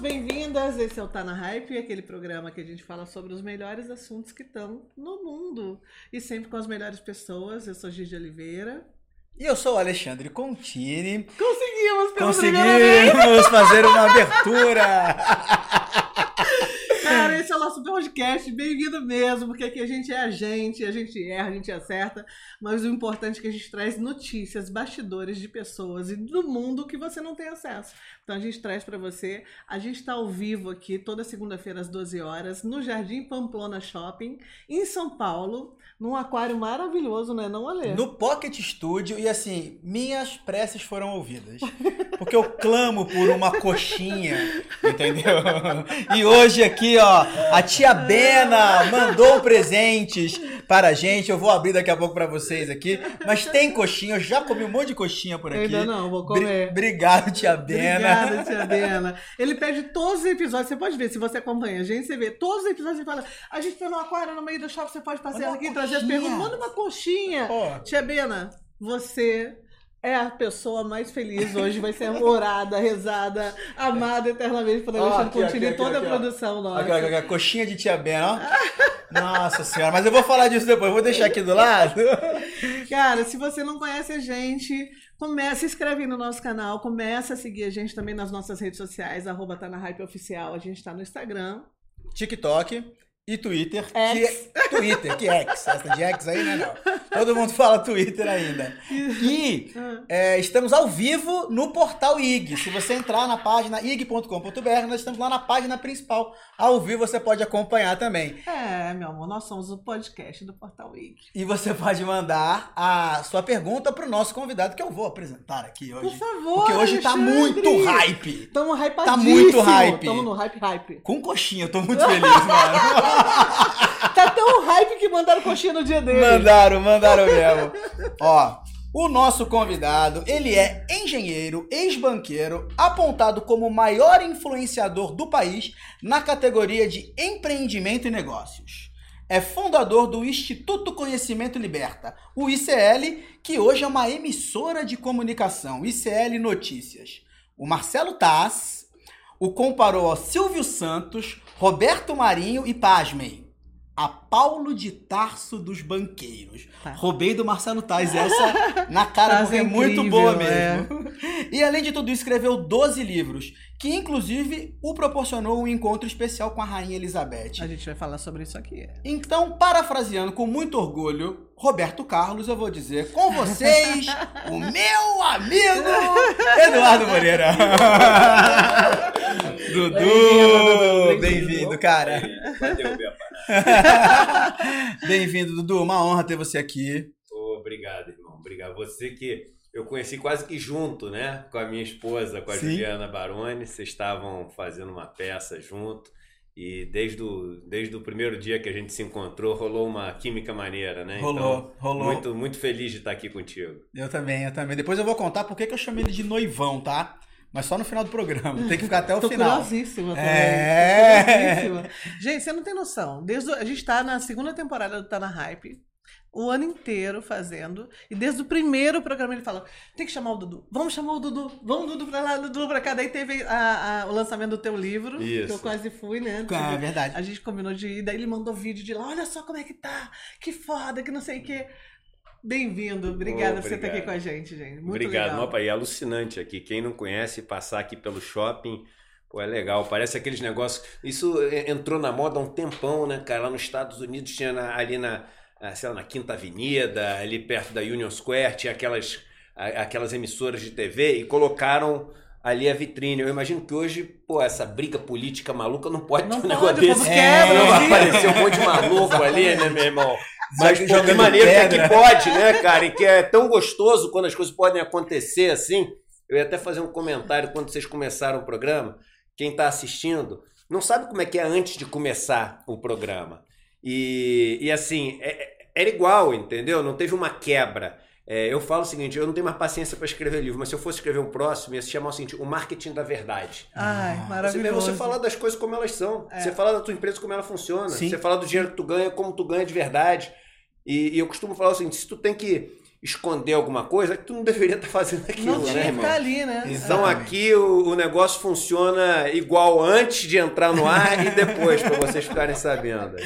bem-vindas! Esse é o Tá Na Hype, aquele programa que a gente fala sobre os melhores assuntos que estão no mundo. E sempre com as melhores pessoas. Eu sou Gigi Oliveira. E eu sou o Alexandre Contini. Conseguimos fazer uma abertura! Cara, esse é o nosso podcast, bem-vindo mesmo, porque aqui a gente erra, a gente acerta, mas o importante é que a gente traz notícias, bastidores de pessoas e do mundo que você não tem acesso. Então a gente traz para você, a gente está ao vivo aqui toda segunda-feira às 12 horas no Jardim Pamplona Shopping, em São Paulo, num aquário maravilhoso, né, não, Alê? No Pocket Studio, e assim, minhas preces foram ouvidas, porque eu clamo por uma coxinha, entendeu? E hoje aqui, ó, a tia Bena mandou presentes para a gente, eu vou abrir daqui a pouco para vocês aqui, mas tem coxinha, eu já comi um monte de coxinha por aqui. Ainda não, vou comer. Obrigado, tia Bena. Obrigada, tia Bena. Ele pede todos os episódios, você pode ver, se você acompanha a gente, você vê todos os episódios, você fala, a gente tá no aquário, no meio do shopping, você pode passear aqui, trazer as perguntas, manda uma coxinha. Oh. Tia Bena, você é a pessoa mais feliz hoje, vai ser orada, rezada, amada eternamente por Alexandre Contini e toda a produção nossa. Aqui, coxinha de tia Bena, ó. Nossa senhora, mas eu vou falar disso depois, vou deixar aqui do lado. Cara, se você não conhece a gente, se inscreve no nosso canal, começa a seguir a gente também nas nossas redes sociais, @ Tá Na Hype Oficial, a gente tá no Instagram, TikTok e Twitter, X, essa de X aí, né? Não. Todo mundo fala Twitter ainda. E estamos ao vivo no Portal IG. Se você entrar na página ig.com.br, nós estamos lá na página principal. Ao vivo você pode acompanhar também. É, meu amor, nós somos o podcast do Portal IG. E você pode mandar a sua pergunta pro nosso convidado, que eu vou apresentar aqui hoje. Por favor, porque hoje Alexandre, tá muito hype. Estamos hypadíssimos. Tá muito hype. Estamos no hype. Com coxinha, eu tô muito feliz, mano. Tá tão hype que mandaram coxinha no dia dele. Mandaram mesmo. Ó, o nosso convidado, ele é engenheiro, ex-banqueiro, apontado como o maior influenciador do país na categoria de empreendimento e negócios. É fundador do Instituto Conhecimento Liberta, o ICL, que hoje é uma emissora de comunicação, ICL Notícias. O Marcelo Tas o comparou a Silvio Santos, Roberto Marinho e, pasmem, a Paulo de Tarso dos banqueiros. Tá. Roubei do Marcelo Tas essa na cara, porque é muito boa mesmo. É. E além de tudo, escreveu 12 livros, que inclusive o proporcionou um encontro especial com a Rainha Elizabeth. A gente vai falar sobre isso aqui. Então, parafraseando com muito orgulho, Roberto Carlos, eu vou dizer com vocês, o meu amigo Eduardo Moreira. Dudu, bem-vindo, cara. Valeu, minha parada. Bem-vindo, Dudu. Uma honra ter você aqui. Obrigado, irmão. Obrigado. Você que eu conheci quase que junto, né? Com a minha esposa, com a Juliana Barone. Vocês estavam fazendo uma peça junto. E desde o primeiro dia que a gente se encontrou, rolou uma química maneira, né? Rolou. Muito, muito feliz de estar aqui contigo. Eu também. Depois eu vou contar por que eu chamei ele de noivão, tá? Mas só no final do programa, tem que ficar até o final. Curiosíssima também. Gente, você não tem noção. A gente está na segunda temporada do Tá Na Hype, o ano inteiro fazendo, e desde o primeiro programa ele fala, tem que chamar o Dudu, vamos Dudu pra lá, Dudu pra cá. Daí teve o lançamento do teu livro. Isso. Que eu quase fui, né? É verdade. A gente combinou de ir, daí ele mandou vídeo de lá, olha só como é que tá, que foda, que não sei o que. Bem-vindo, obrigada por você estar aqui com a gente, gente. Muito obrigado. Legal. Opa, e é alucinante aqui. Quem não conhece, passar aqui pelo shopping, pô, é legal. Parece aqueles negócios. Isso entrou na moda há um tempão, né, cara? Lá nos Estados Unidos tinha na Quinta Avenida, ali perto da Union Square, tinha aquelas emissoras de TV e colocaram ali a vitrine. Eu imagino que hoje, pô, essa briga política maluca não pode ter um negócio desse. Não aparecer um monte de maluco ali, né, meu irmão? Mas de maneira que pode, né, cara? E que é tão gostoso quando as coisas podem acontecer assim. Eu ia até fazer um comentário quando vocês começaram o programa. Quem está assistindo não sabe como é que é antes de começar o programa. E assim, era igual, entendeu? Não teve uma quebra. Eu falo o seguinte, eu não tenho mais paciência para escrever livro, mas se eu fosse escrever um próximo, ia se chamar o seguinte, o marketing da verdade. Ai, maravilhoso. Você falar das coisas como elas são, você falar da tua empresa como ela funciona, você falar do dinheiro que tu ganha, como tu ganha de verdade. E eu costumo falar o seguinte, se tu tem que esconder alguma coisa, que tu não deveria estar fazendo aquilo, não tinha, né, irmão? Tá ali, né? Então aqui o negócio funciona igual antes de entrar no ar e depois, para vocês ficarem sabendo.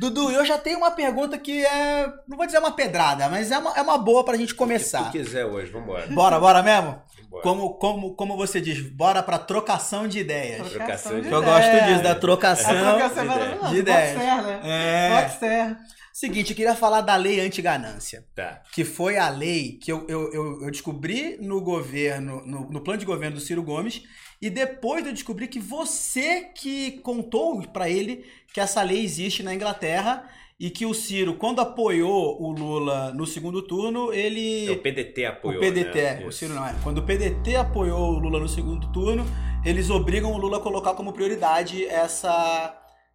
Dudu, eu já tenho uma pergunta que é, não vou dizer uma pedrada, mas é uma boa pra gente começar. Se tu quiser hoje, vambora. Bora mesmo? Bora. Como você diz, bora pra trocação de ideias. Eu gosto disso, da trocação de ideias. Pode ser. Seguinte, eu queria falar da lei antiganância, que foi a lei que eu descobri no governo, no plano de governo do Ciro Gomes, e depois eu descobri que você que contou para ele que essa lei existe na Inglaterra e que o Ciro, quando apoiou o Lula no segundo turno, ele... O PDT apoiou, o PDT, né? O Ciro não é. Quando o PDT apoiou o Lula no segundo turno, eles obrigam o Lula a colocar como prioridade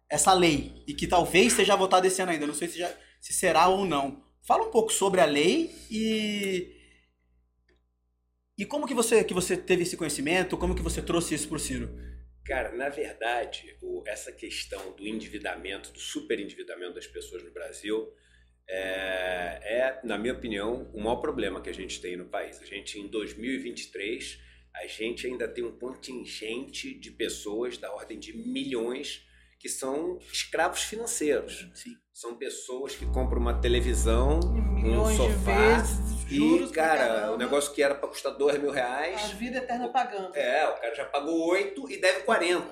essa lei, e que talvez seja votada esse ano ainda, não sei se será ou não. Fala um pouco sobre a lei e como que você teve esse conhecimento, como que você trouxe isso para o Ciro? Cara, na verdade, essa questão do endividamento, do superendividamento das pessoas no Brasil, na minha opinião, o maior problema que a gente tem no país. A gente, em 2023, a gente ainda tem um contingente de pessoas da ordem de milhões que são escravos financeiros. Sim. São pessoas que compram uma televisão, um sofá e, cara, o negócio que era para custar R$2.000... A vida eterna pagando. O cara já pagou 8 e deve 40.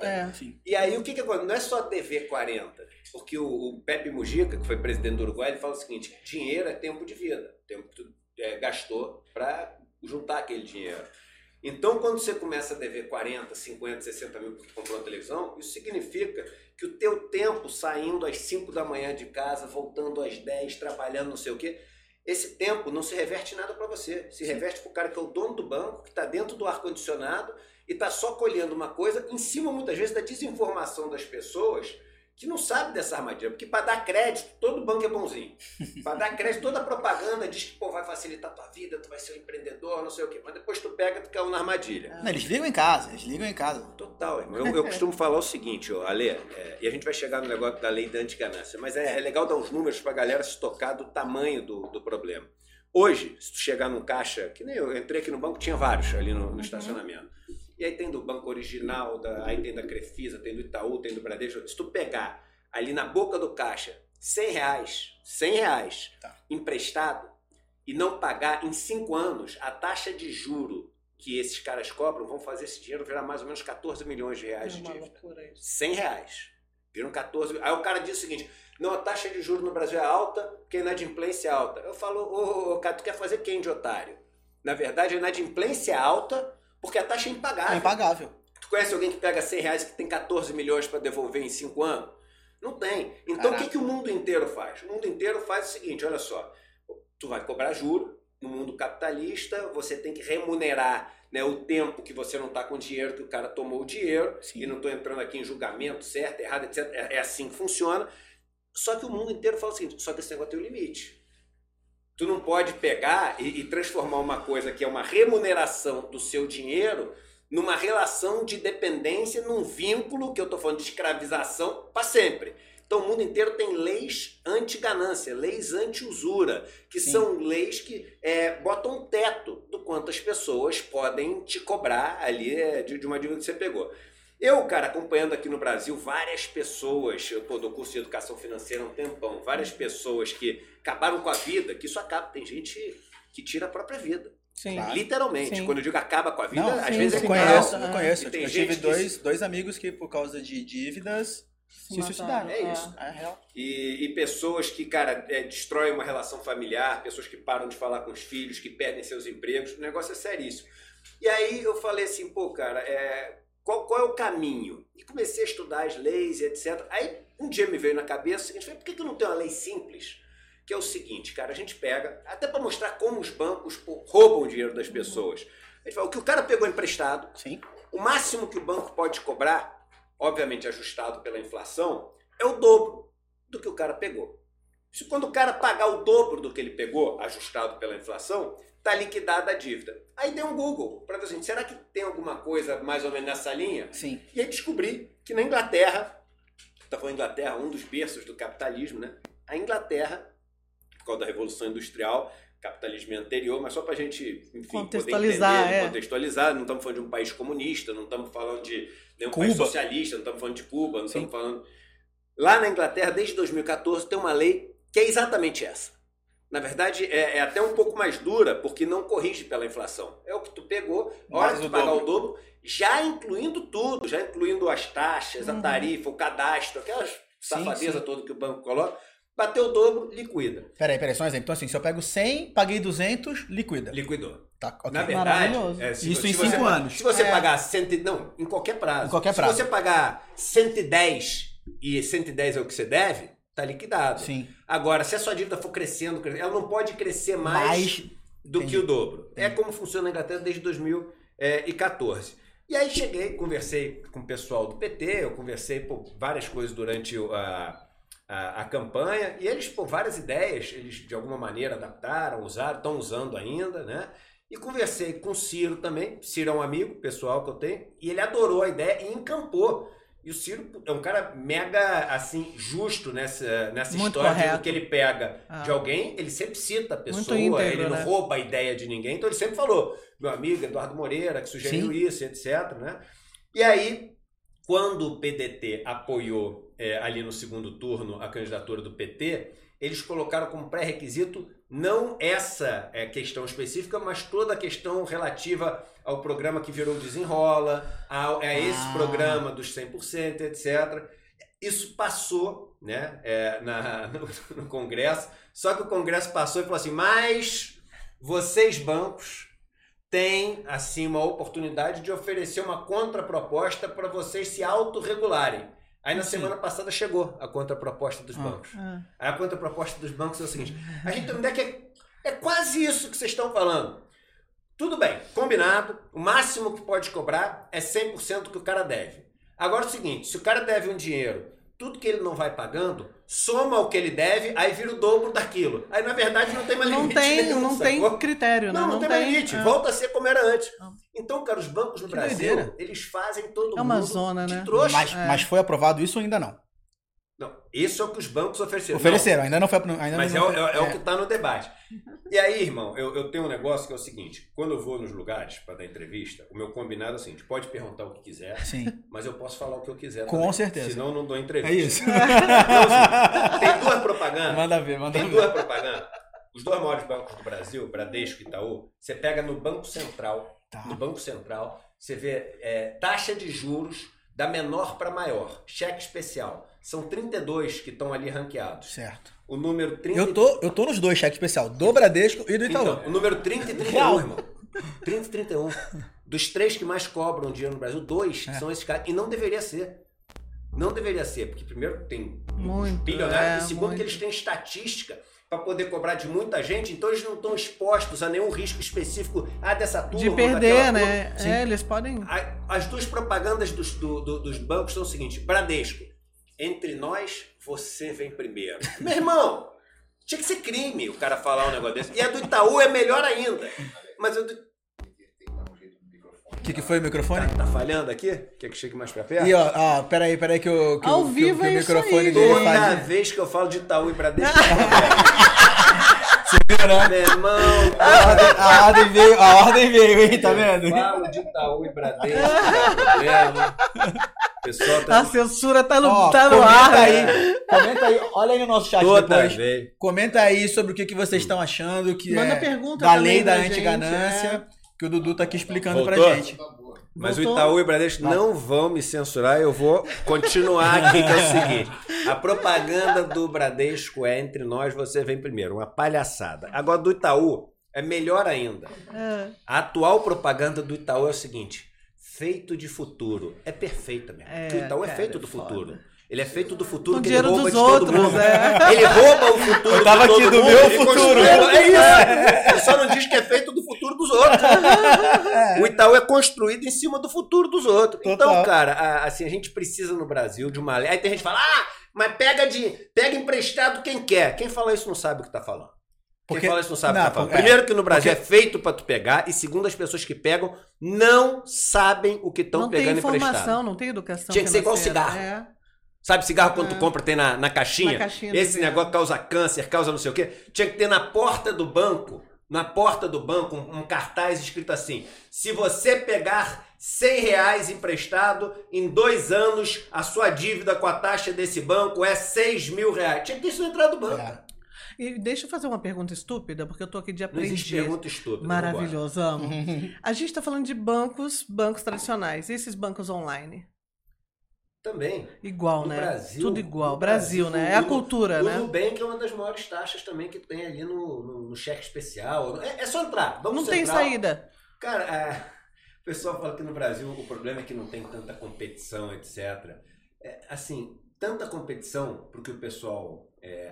E aí o que acontece? Não é só dever 40, porque o Pepe Mujica, que foi presidente do Uruguai, ele fala o seguinte: dinheiro é tempo de vida, tempo que tu gastou para juntar aquele dinheiro. Então, quando você começa a dever 40, 50, 60 mil porque comprou uma televisão, isso significa que o teu tempo saindo às 5 da manhã de casa, voltando às 10, trabalhando não sei o quê, esse tempo não se reverte nada para você. Se reverte para o cara que é o dono do banco, que está dentro do ar-condicionado e está só colhendo uma coisa em cima, muitas vezes, da desinformação das pessoas que não sabem dessa armadilha. Porque para dar crédito, todo banco é bonzinho. Para dar crédito, toda a propaganda diz que vai facilitar a tua vida, tu vai ser um empreendedor, não sei o quê. Mas depois tu pega, tu caiu na armadilha. Não, eles ligam em casa. Total, irmão. Eu costumo falar o seguinte, ó, Ale, e a gente vai chegar no negócio da lei da antiganância, mas é legal dar uns números para a galera se tocar do tamanho do problema. Hoje, se tu chegar num caixa, que nem eu entrei aqui no banco, tinha vários ali no estacionamento. E aí tem do Banco Original, aí tem da Crefisa, tem do Itaú, tem do Bradesco. Se tu pegar ali na boca do caixa R$100 emprestado e não pagar em 5 anos, a taxa de juro que esses caras cobram vão fazer esse dinheiro virar mais ou menos R$14 milhões de dívida. R$100. Viram 14. Aí o cara diz o seguinte: não, a taxa de juros no Brasil é alta porque a inadimplência é alta. Eu falo: ô cara, tu quer fazer quem de otário? Na verdade, a inadimplência é alta porque a taxa é impagável. Tu conhece alguém que pega R$100 e que tem 14 milhões para devolver em 5 anos? Não tem. Então o que o mundo inteiro faz? O mundo inteiro faz o seguinte, olha só. Tu vai cobrar juro no mundo capitalista, você tem que remunerar, né, o tempo que você não está com dinheiro, que o cara tomou o dinheiro. Sim. E não estou entrando aqui em julgamento, certo, errado, etc. É assim que funciona. Só que o mundo inteiro fala o seguinte, só que esse negócio tem um limite. Tu não pode pegar e transformar uma coisa que é uma remuneração do seu dinheiro numa relação de dependência, num vínculo, que eu estou falando de escravização, para sempre. Então o mundo inteiro tem leis anti-ganância, leis anti-usura, que Sim. são leis que botam um teto do quanto as pessoas podem te cobrar ali de uma dívida que você pegou. Eu, cara, acompanhando aqui no Brasil várias pessoas, do curso de educação financeira há um tempão, várias pessoas que acabaram com a vida, que isso acaba. Tem gente que tira a própria vida. Sim. Claro. Literalmente. Sim. Quando eu digo acaba com a vida, não, às sim, vezes... Eu conheço. Eu tive dois amigos que, por causa de dívidas, se suicidaram. É isso. É real. E pessoas que, cara, destroem uma relação familiar, pessoas que param de falar com os filhos, que perdem seus empregos. O negócio é seríssimo. E aí eu falei assim, pô, cara... Qual é o caminho? E comecei a estudar as leis, etc. Aí um dia me veio na cabeça o seguinte, falei, por que eu não tenho uma lei simples? Que é o seguinte, cara, a gente pega, até para mostrar como os bancos roubam o dinheiro das pessoas. A gente fala, o que o cara pegou emprestado, Sim. o máximo que o banco pode cobrar, obviamente ajustado pela inflação, é o dobro do que o cara pegou. Se quando o cara pagar o dobro do que ele pegou, ajustado pela inflação, está liquidada a dívida. Aí dei um Google para ver assim, será que tem alguma coisa mais ou menos nessa linha? Sim. E aí descobri que na Inglaterra, tá falando Inglaterra, um dos berços do capitalismo, né? A Inglaterra, por causa da Revolução Industrial, capitalismo anterior, mas só para a gente, enfim, contextualizar, poder entender, contextualizar. Não estamos falando de um país comunista, não estamos falando de nenhum país socialista, não estamos falando de Cuba, não estamos falando... Lá na Inglaterra, desde 2014, tem uma lei que é exatamente essa. Na verdade, é até um pouco mais dura, porque não corrige pela inflação. É o que tu pegou, a hora que tu pagar o dobro, já incluindo tudo, já incluindo as taxas, a tarifa, o cadastro, aquelas safadeza toda que o banco coloca. Bateu o dobro, liquida. Peraí, só um exemplo. Então assim, se eu pego 100, paguei 200, liquida. Liquidou. Tá, okay. Na verdade, isso em 5 anos. Se você pagar... em qualquer prazo. Em qualquer prazo. Se você pagar 110... e 110 é o que você deve, tá liquidado. Sim. Agora, se a sua dívida for crescendo, ela não pode crescer mais do que o dobro. É como funciona na Inglaterra desde 2014. E aí cheguei, conversei com o pessoal do PT, eu conversei por várias coisas durante a campanha, e eles, por várias ideias, eles de alguma maneira adaptaram, usaram, estão usando ainda, né? E conversei com o Ciro também, Ciro é um amigo pessoal que eu tenho, e ele adorou a ideia e encampou. E o Ciro é um cara mega, assim, justo nessa história, que ele pega de alguém, ele sempre cita a pessoa, íntegro, ele não rouba a ideia de ninguém, então ele sempre falou, meu amigo Eduardo Moreira, que sugeriu isso, etc, né? E aí, quando o PDT apoiou ali no segundo turno a candidatura do PT, eles colocaram como pré-requisito não essa questão específica, mas toda a questão relativa ao programa que virou Desenrola, a esse programa dos 100%, etc. Isso passou, né, no Congresso, só que o Congresso passou e falou assim, mas vocês bancos têm assim, uma oportunidade de oferecer uma contraproposta para vocês se autorregularem. Aí na semana passada chegou a contraproposta dos bancos. Aí a contraproposta dos bancos é o seguinte, a gente tem uma ideia que é quase isso que vocês estão falando. Tudo bem, combinado, o máximo que pode cobrar é 100% que o cara deve. Agora é o seguinte, se o cara deve um dinheiro, tudo que ele não vai pagando, soma o que ele deve, aí vira o dobro daquilo. Aí na verdade não tem mais limite. Não tem critério. Não tem limite, volta a ser como era antes. Então, cara, os bancos no Brasil, eles fazem todo mundo zona, de trouxa. Mas foi aprovado isso ou ainda não? Não, isso é o que os bancos ofereceram. Ainda não foi aprovado. Mas é o que está no debate. E aí, irmão, eu tenho um negócio que é o seguinte, quando eu vou nos lugares para dar entrevista, o meu combinado é o seguinte, pode perguntar o que quiser, mas eu posso falar o que eu quiser. Com certeza. Senão eu não dou entrevista. É isso. Então, assim, tem duas propagandas. Manda ver. Duas propagandas. Os dois maiores bancos do Brasil, Bradesco e Itaú, você pega no Banco Central, você vê taxa de juros da menor para maior, cheque especial. São 32 que estão ali ranqueados. Certo. O número 30... Eu tô nos dois, cheque especial, do Bradesco e do Itaú. Então, o número 30 e 31, irmão. 30 e 31. Dos três que mais cobram dinheiro no Brasil, dois são esses caras. E não deveria ser. Não deveria ser, porque primeiro tem muito, bilionários, e segundo que eles têm estatística para poder cobrar de muita gente, então eles não estão expostos a nenhum risco específico dessa turma. De perder, né? Eles podem... As duas propagandas dos bancos são o seguinte, Bradesco, entre nós, você vem primeiro. Meu irmão, tinha que ser crime o cara falar um negócio desse. E a do Itaú é melhor ainda. Mas eu... O que foi o microfone? Tá falhando aqui? Quer que chegue mais pra perto? E ó, peraí que eu... Ao vivo é isso aí. Toda vez que eu falo de Itaú e Bradesco... Você viu, né? Meu irmão... A ordem veio, hein? Tá vendo? Eu falo de Itaú e Bradesco, pessoal tá... A censura tá no ar. Comenta aí, olha aí no nosso chat depois. Comenta aí sobre o que vocês estão achando que manda pergunta da lei da antiganância. Que o Dudu tá aqui explicando pra gente. Mas o Itaú e o Bradesco não vão me censurar, eu vou continuar aqui, que é o seguinte. A propaganda do Bradesco é entre nós, você vem primeiro. Uma palhaçada. Agora, do Itaú, é melhor ainda. A atual propaganda do Itaú é o seguinte. Feito de futuro. É perfeita mesmo. Porque o Itaú é feito do futuro. Ele é feito do futuro que ele rouba de todo mundo. Ele rouba o futuro de todo mundo. Eu tava aqui do meu futuro. É isso. Ele só não diz que é feito do futuro dos outros. O Itaú é construído em cima do futuro dos outros. Então, cara, assim, a gente precisa no Brasil de uma lei. Aí tem gente que fala, mas pega emprestado quem quer. Quem fala isso não sabe o que tá falando. Quem fala isso não sabe o que tá falando. Primeiro que no Brasil é feito pra tu pegar, e segundo, as pessoas que pegam não sabem o que estão pegando emprestado. Não tem informação, não tem educação. Tinha que ser igual cigarro. Sabe, cigarro quando tu compra tem na caixinha? Esse negócio causa câncer, causa não sei o quê. Tinha que ter na porta do banco na porta do banco um cartaz escrito assim: se você pegar R$100 emprestado, em 2 anos a sua dívida com a taxa desse banco é R$6.000. Tinha que ter isso entrado no banco. É. E deixa eu fazer uma pergunta estúpida, porque eu tô aqui de aprender. Não existe pergunta estúpida. Maravilhoso, amo. A gente tá falando de bancos tradicionais. E esses bancos online? Também. Igual, no né? Brasil, tudo igual. Brasil, né? É a cultura, né? O Nubank é uma das maiores taxas também que tem ali no cheque especial. É só entrar. Não tem saída. Cara, o pessoal fala que no Brasil o problema é que não tem tanta competição, etc. Tanta competição pro que o pessoal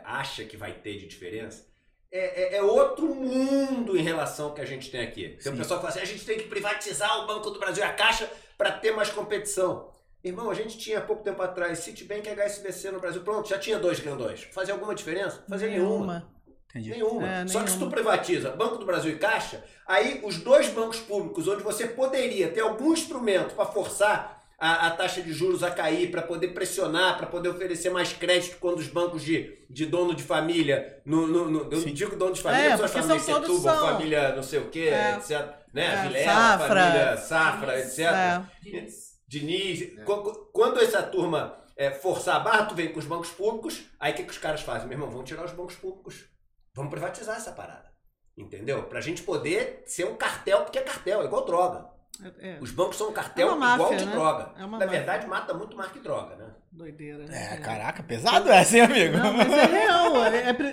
acha que vai ter de diferença, é outro mundo em relação ao que a gente tem aqui. Tem então, o pessoal que fala assim, a gente tem que privatizar o Banco do Brasil e a Caixa para ter mais competição. Irmão, a gente tinha há pouco tempo atrás Citibank e HSBC no Brasil. Pronto, já tinha 2 grandões. Fazia alguma diferença? Fazia nenhuma. Entendi. Nenhuma. Só que se tu privatiza Banco do Brasil e Caixa, aí os 2 bancos públicos, onde você poderia ter algum instrumento para forçar a taxa de juros a cair, para poder pressionar, para poder oferecer mais crédito quando os bancos de dono de família, eu não digo dono de família, mas as famílias Setubal, família não sei o que, etc. Né? Vilela, Safra, família Safra, etc. Diniz. Quando essa turma forçar a barra, tu vem com os bancos públicos, aí o que os caras fazem? Meu irmão, vamos tirar os bancos públicos. Vamos privatizar essa parada. Entendeu? Pra gente poder ser um cartel, porque é cartel, é igual droga. Os bancos são um cartel igual de droga. Na verdade, mata muito mais que droga, né? Doideira, né? Caraca, pesado essa, hein, amigo? Não, mas é real.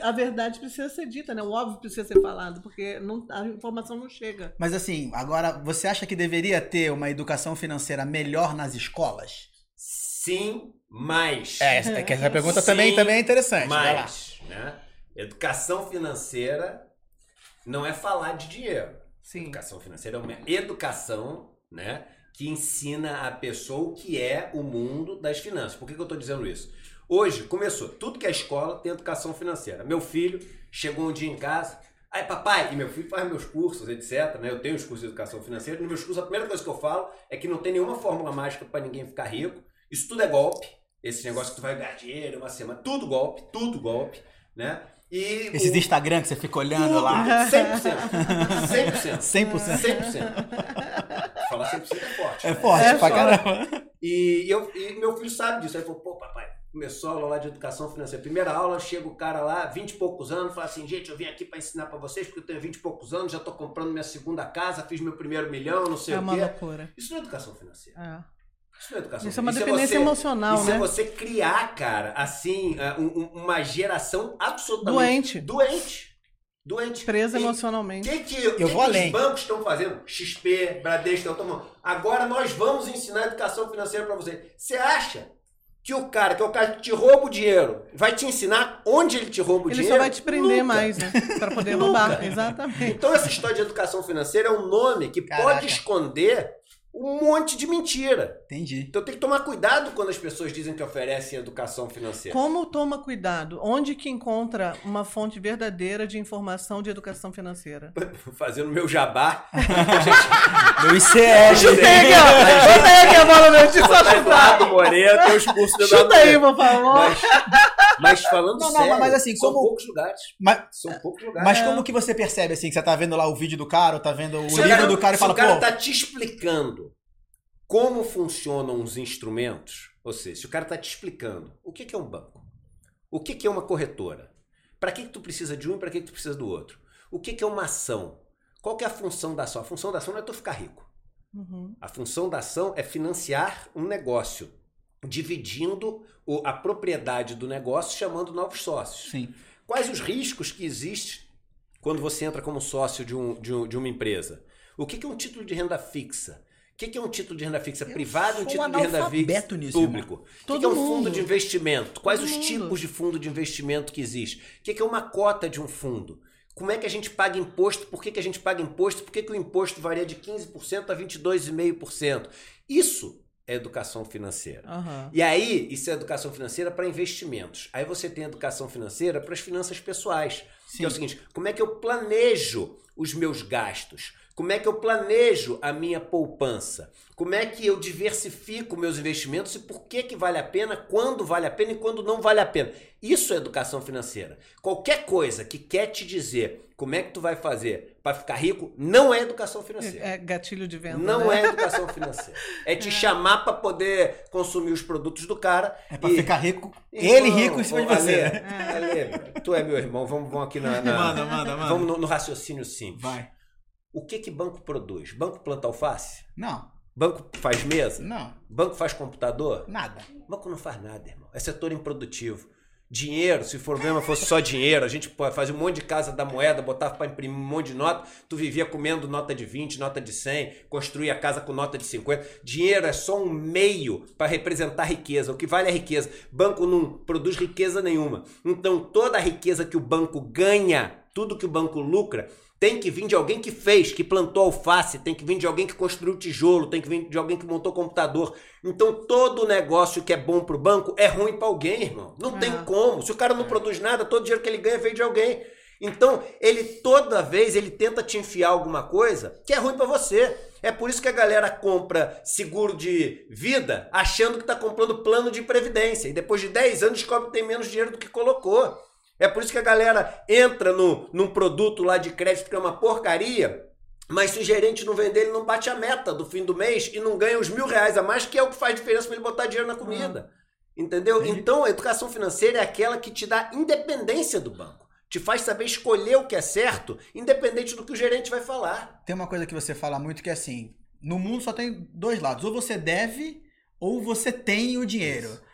A verdade precisa ser dita, né? O óbvio precisa ser falado, porque a informação não chega. Mas agora, você acha que deveria ter uma educação financeira melhor nas escolas? Sim, mas... que essa pergunta também é interessante. Mas, né? Educação financeira não é falar de dinheiro. Sim. Educação financeira é uma educação, né, que ensina a pessoa o que é o mundo das finanças. Por que eu estou dizendo isso? Hoje começou, tudo que é escola tem educação financeira. Meu filho chegou um dia em casa, aí papai, e meu filho faz meus cursos, etc. Né? Eu tenho os cursos de educação financeira, e nos meus cursos a primeira coisa que eu falo é que não tem nenhuma fórmula mágica para ninguém ficar rico. Isso tudo é golpe, esse negócio que tu vai ganhar dinheiro uma semana, tudo golpe, né? E esses Instagram que você fica olhando lá. 100%. Falar 100% é forte. É forte, né? Pra caramba. E meu filho sabe disso. Aí falou, pô, papai, começou a aula lá de educação financeira. Primeira aula, chega o cara lá, 20 e poucos anos, fala assim, gente, eu vim aqui pra ensinar pra vocês, porque eu tenho 20 e poucos anos, já tô comprando minha segunda casa, fiz meu primeiro milhão, não sei o quê. É uma loucura. Isso não é educação financeira. Isso é educação. Isso é uma dependência emocional, né? Isso é você criar, cara, uma geração absolutamente... Doente. Presa emocionalmente. O que os bancos estão fazendo? XP, Bradesco, estão tomando. Agora nós vamos ensinar educação financeira para você. Você acha que o cara que te rouba o dinheiro vai te ensinar onde ele te rouba o dinheiro? Ele só vai te prender mais, né? Para poder roubar. Exatamente. Então essa história de educação financeira é um nome que pode esconder... um monte de mentira. Entendi. Então tem que tomar cuidado quando as pessoas dizem que oferecem educação financeira. Como toma cuidado? Onde que encontra uma fonte verdadeira de informação de educação financeira? Fazendo meu jabá. Meu ICL. Chuta aí, eu falo meu Moreira, tem os cursos de Eduardo Moreira. Chuta aí, por favor. Mas falando sério, mas são poucos lugares. Mas como que você percebe, que você tá vendo lá o vídeo do cara, ou tá vendo o livro do cara e fala, pô... o cara tá te explicando como funcionam os instrumentos, ou seja, se o cara tá te explicando o que é um banco, o que é uma corretora, para que tu precisa de um e para que tu precisa do outro, o que é uma ação, qual que é a função da ação? A função da ação não é tu ficar rico. A função da ação é financiar um negócio, dividindo a propriedade do negócio, chamando novos sócios. Sim. Quais os riscos que existem quando você entra como sócio de uma empresa? O que é um título de renda fixa? O que é um título de renda fixa privado e um título de renda fixa público? O que é um fundo de investimento? Quais os tipos de fundo de investimento que existe? O que é uma cota de um fundo? Como é que a gente paga imposto? Por que a gente paga imposto? Por que o imposto varia de 15% a 22,5%? Isso... é educação financeira. E aí, isso é educação financeira para investimentos. Aí você tem educação financeira para as finanças pessoais. Que é o seguinte, como é que eu planejo os meus gastos? Como é que eu planejo a minha poupança? Como é que eu diversifico meus investimentos e por que vale a pena, quando vale a pena e quando não vale a pena? Isso é educação financeira. Qualquer coisa que quer te dizer como é que tu vai fazer para ficar rico, não é educação financeira. É gatilho de venda. Não, né? É educação financeira. É te chamar para poder consumir os produtos do cara. É para ficar rico, ele rico em cima de você. Ale, tu é meu irmão, vamos aqui manda. Vamos no raciocínio simples. Vai. O que banco produz? Banco planta alface? Não. Banco faz mesa? Não. Banco faz computador? Nada. Banco não faz nada, irmão. É setor improdutivo. Dinheiro, se o problema fosse só dinheiro, a gente fazia um monte de casa da moeda, botava para imprimir um monte de nota, tu vivia comendo nota de 20, nota de 100, construía a casa com nota de 50. Dinheiro é só um meio para representar riqueza. O que vale é riqueza. Banco não produz riqueza nenhuma. Então, toda a riqueza que o banco ganha, tudo que o banco lucra, tem que vir de alguém que fez, que plantou alface, tem que vir de alguém que construiu tijolo, tem que vir de alguém que montou computador. Então todo negócio que é bom pro banco é ruim para alguém, irmão. Não tem como. Se o cara não produz nada, todo dinheiro que ele ganha veio de alguém. Então ele toda vez ele tenta te enfiar alguma coisa que é ruim para você. É por isso que a galera compra seguro de vida achando que está comprando plano de previdência. E depois de 10 anos descobre que tem menos dinheiro do que colocou. É por isso que a galera entra num produto lá de crédito que é uma porcaria, mas se o gerente não vender, ele não bate a meta do fim do mês e não ganha os R$1.000 a mais, que é o que faz diferença para ele botar dinheiro na comida. Entendeu? Então, a educação financeira é aquela que te dá independência do banco. Te faz saber escolher o que é certo, independente do que o gerente vai falar. Tem uma coisa que você fala muito que é assim, no mundo só tem dois lados, ou você deve ou você tem o dinheiro. Isso.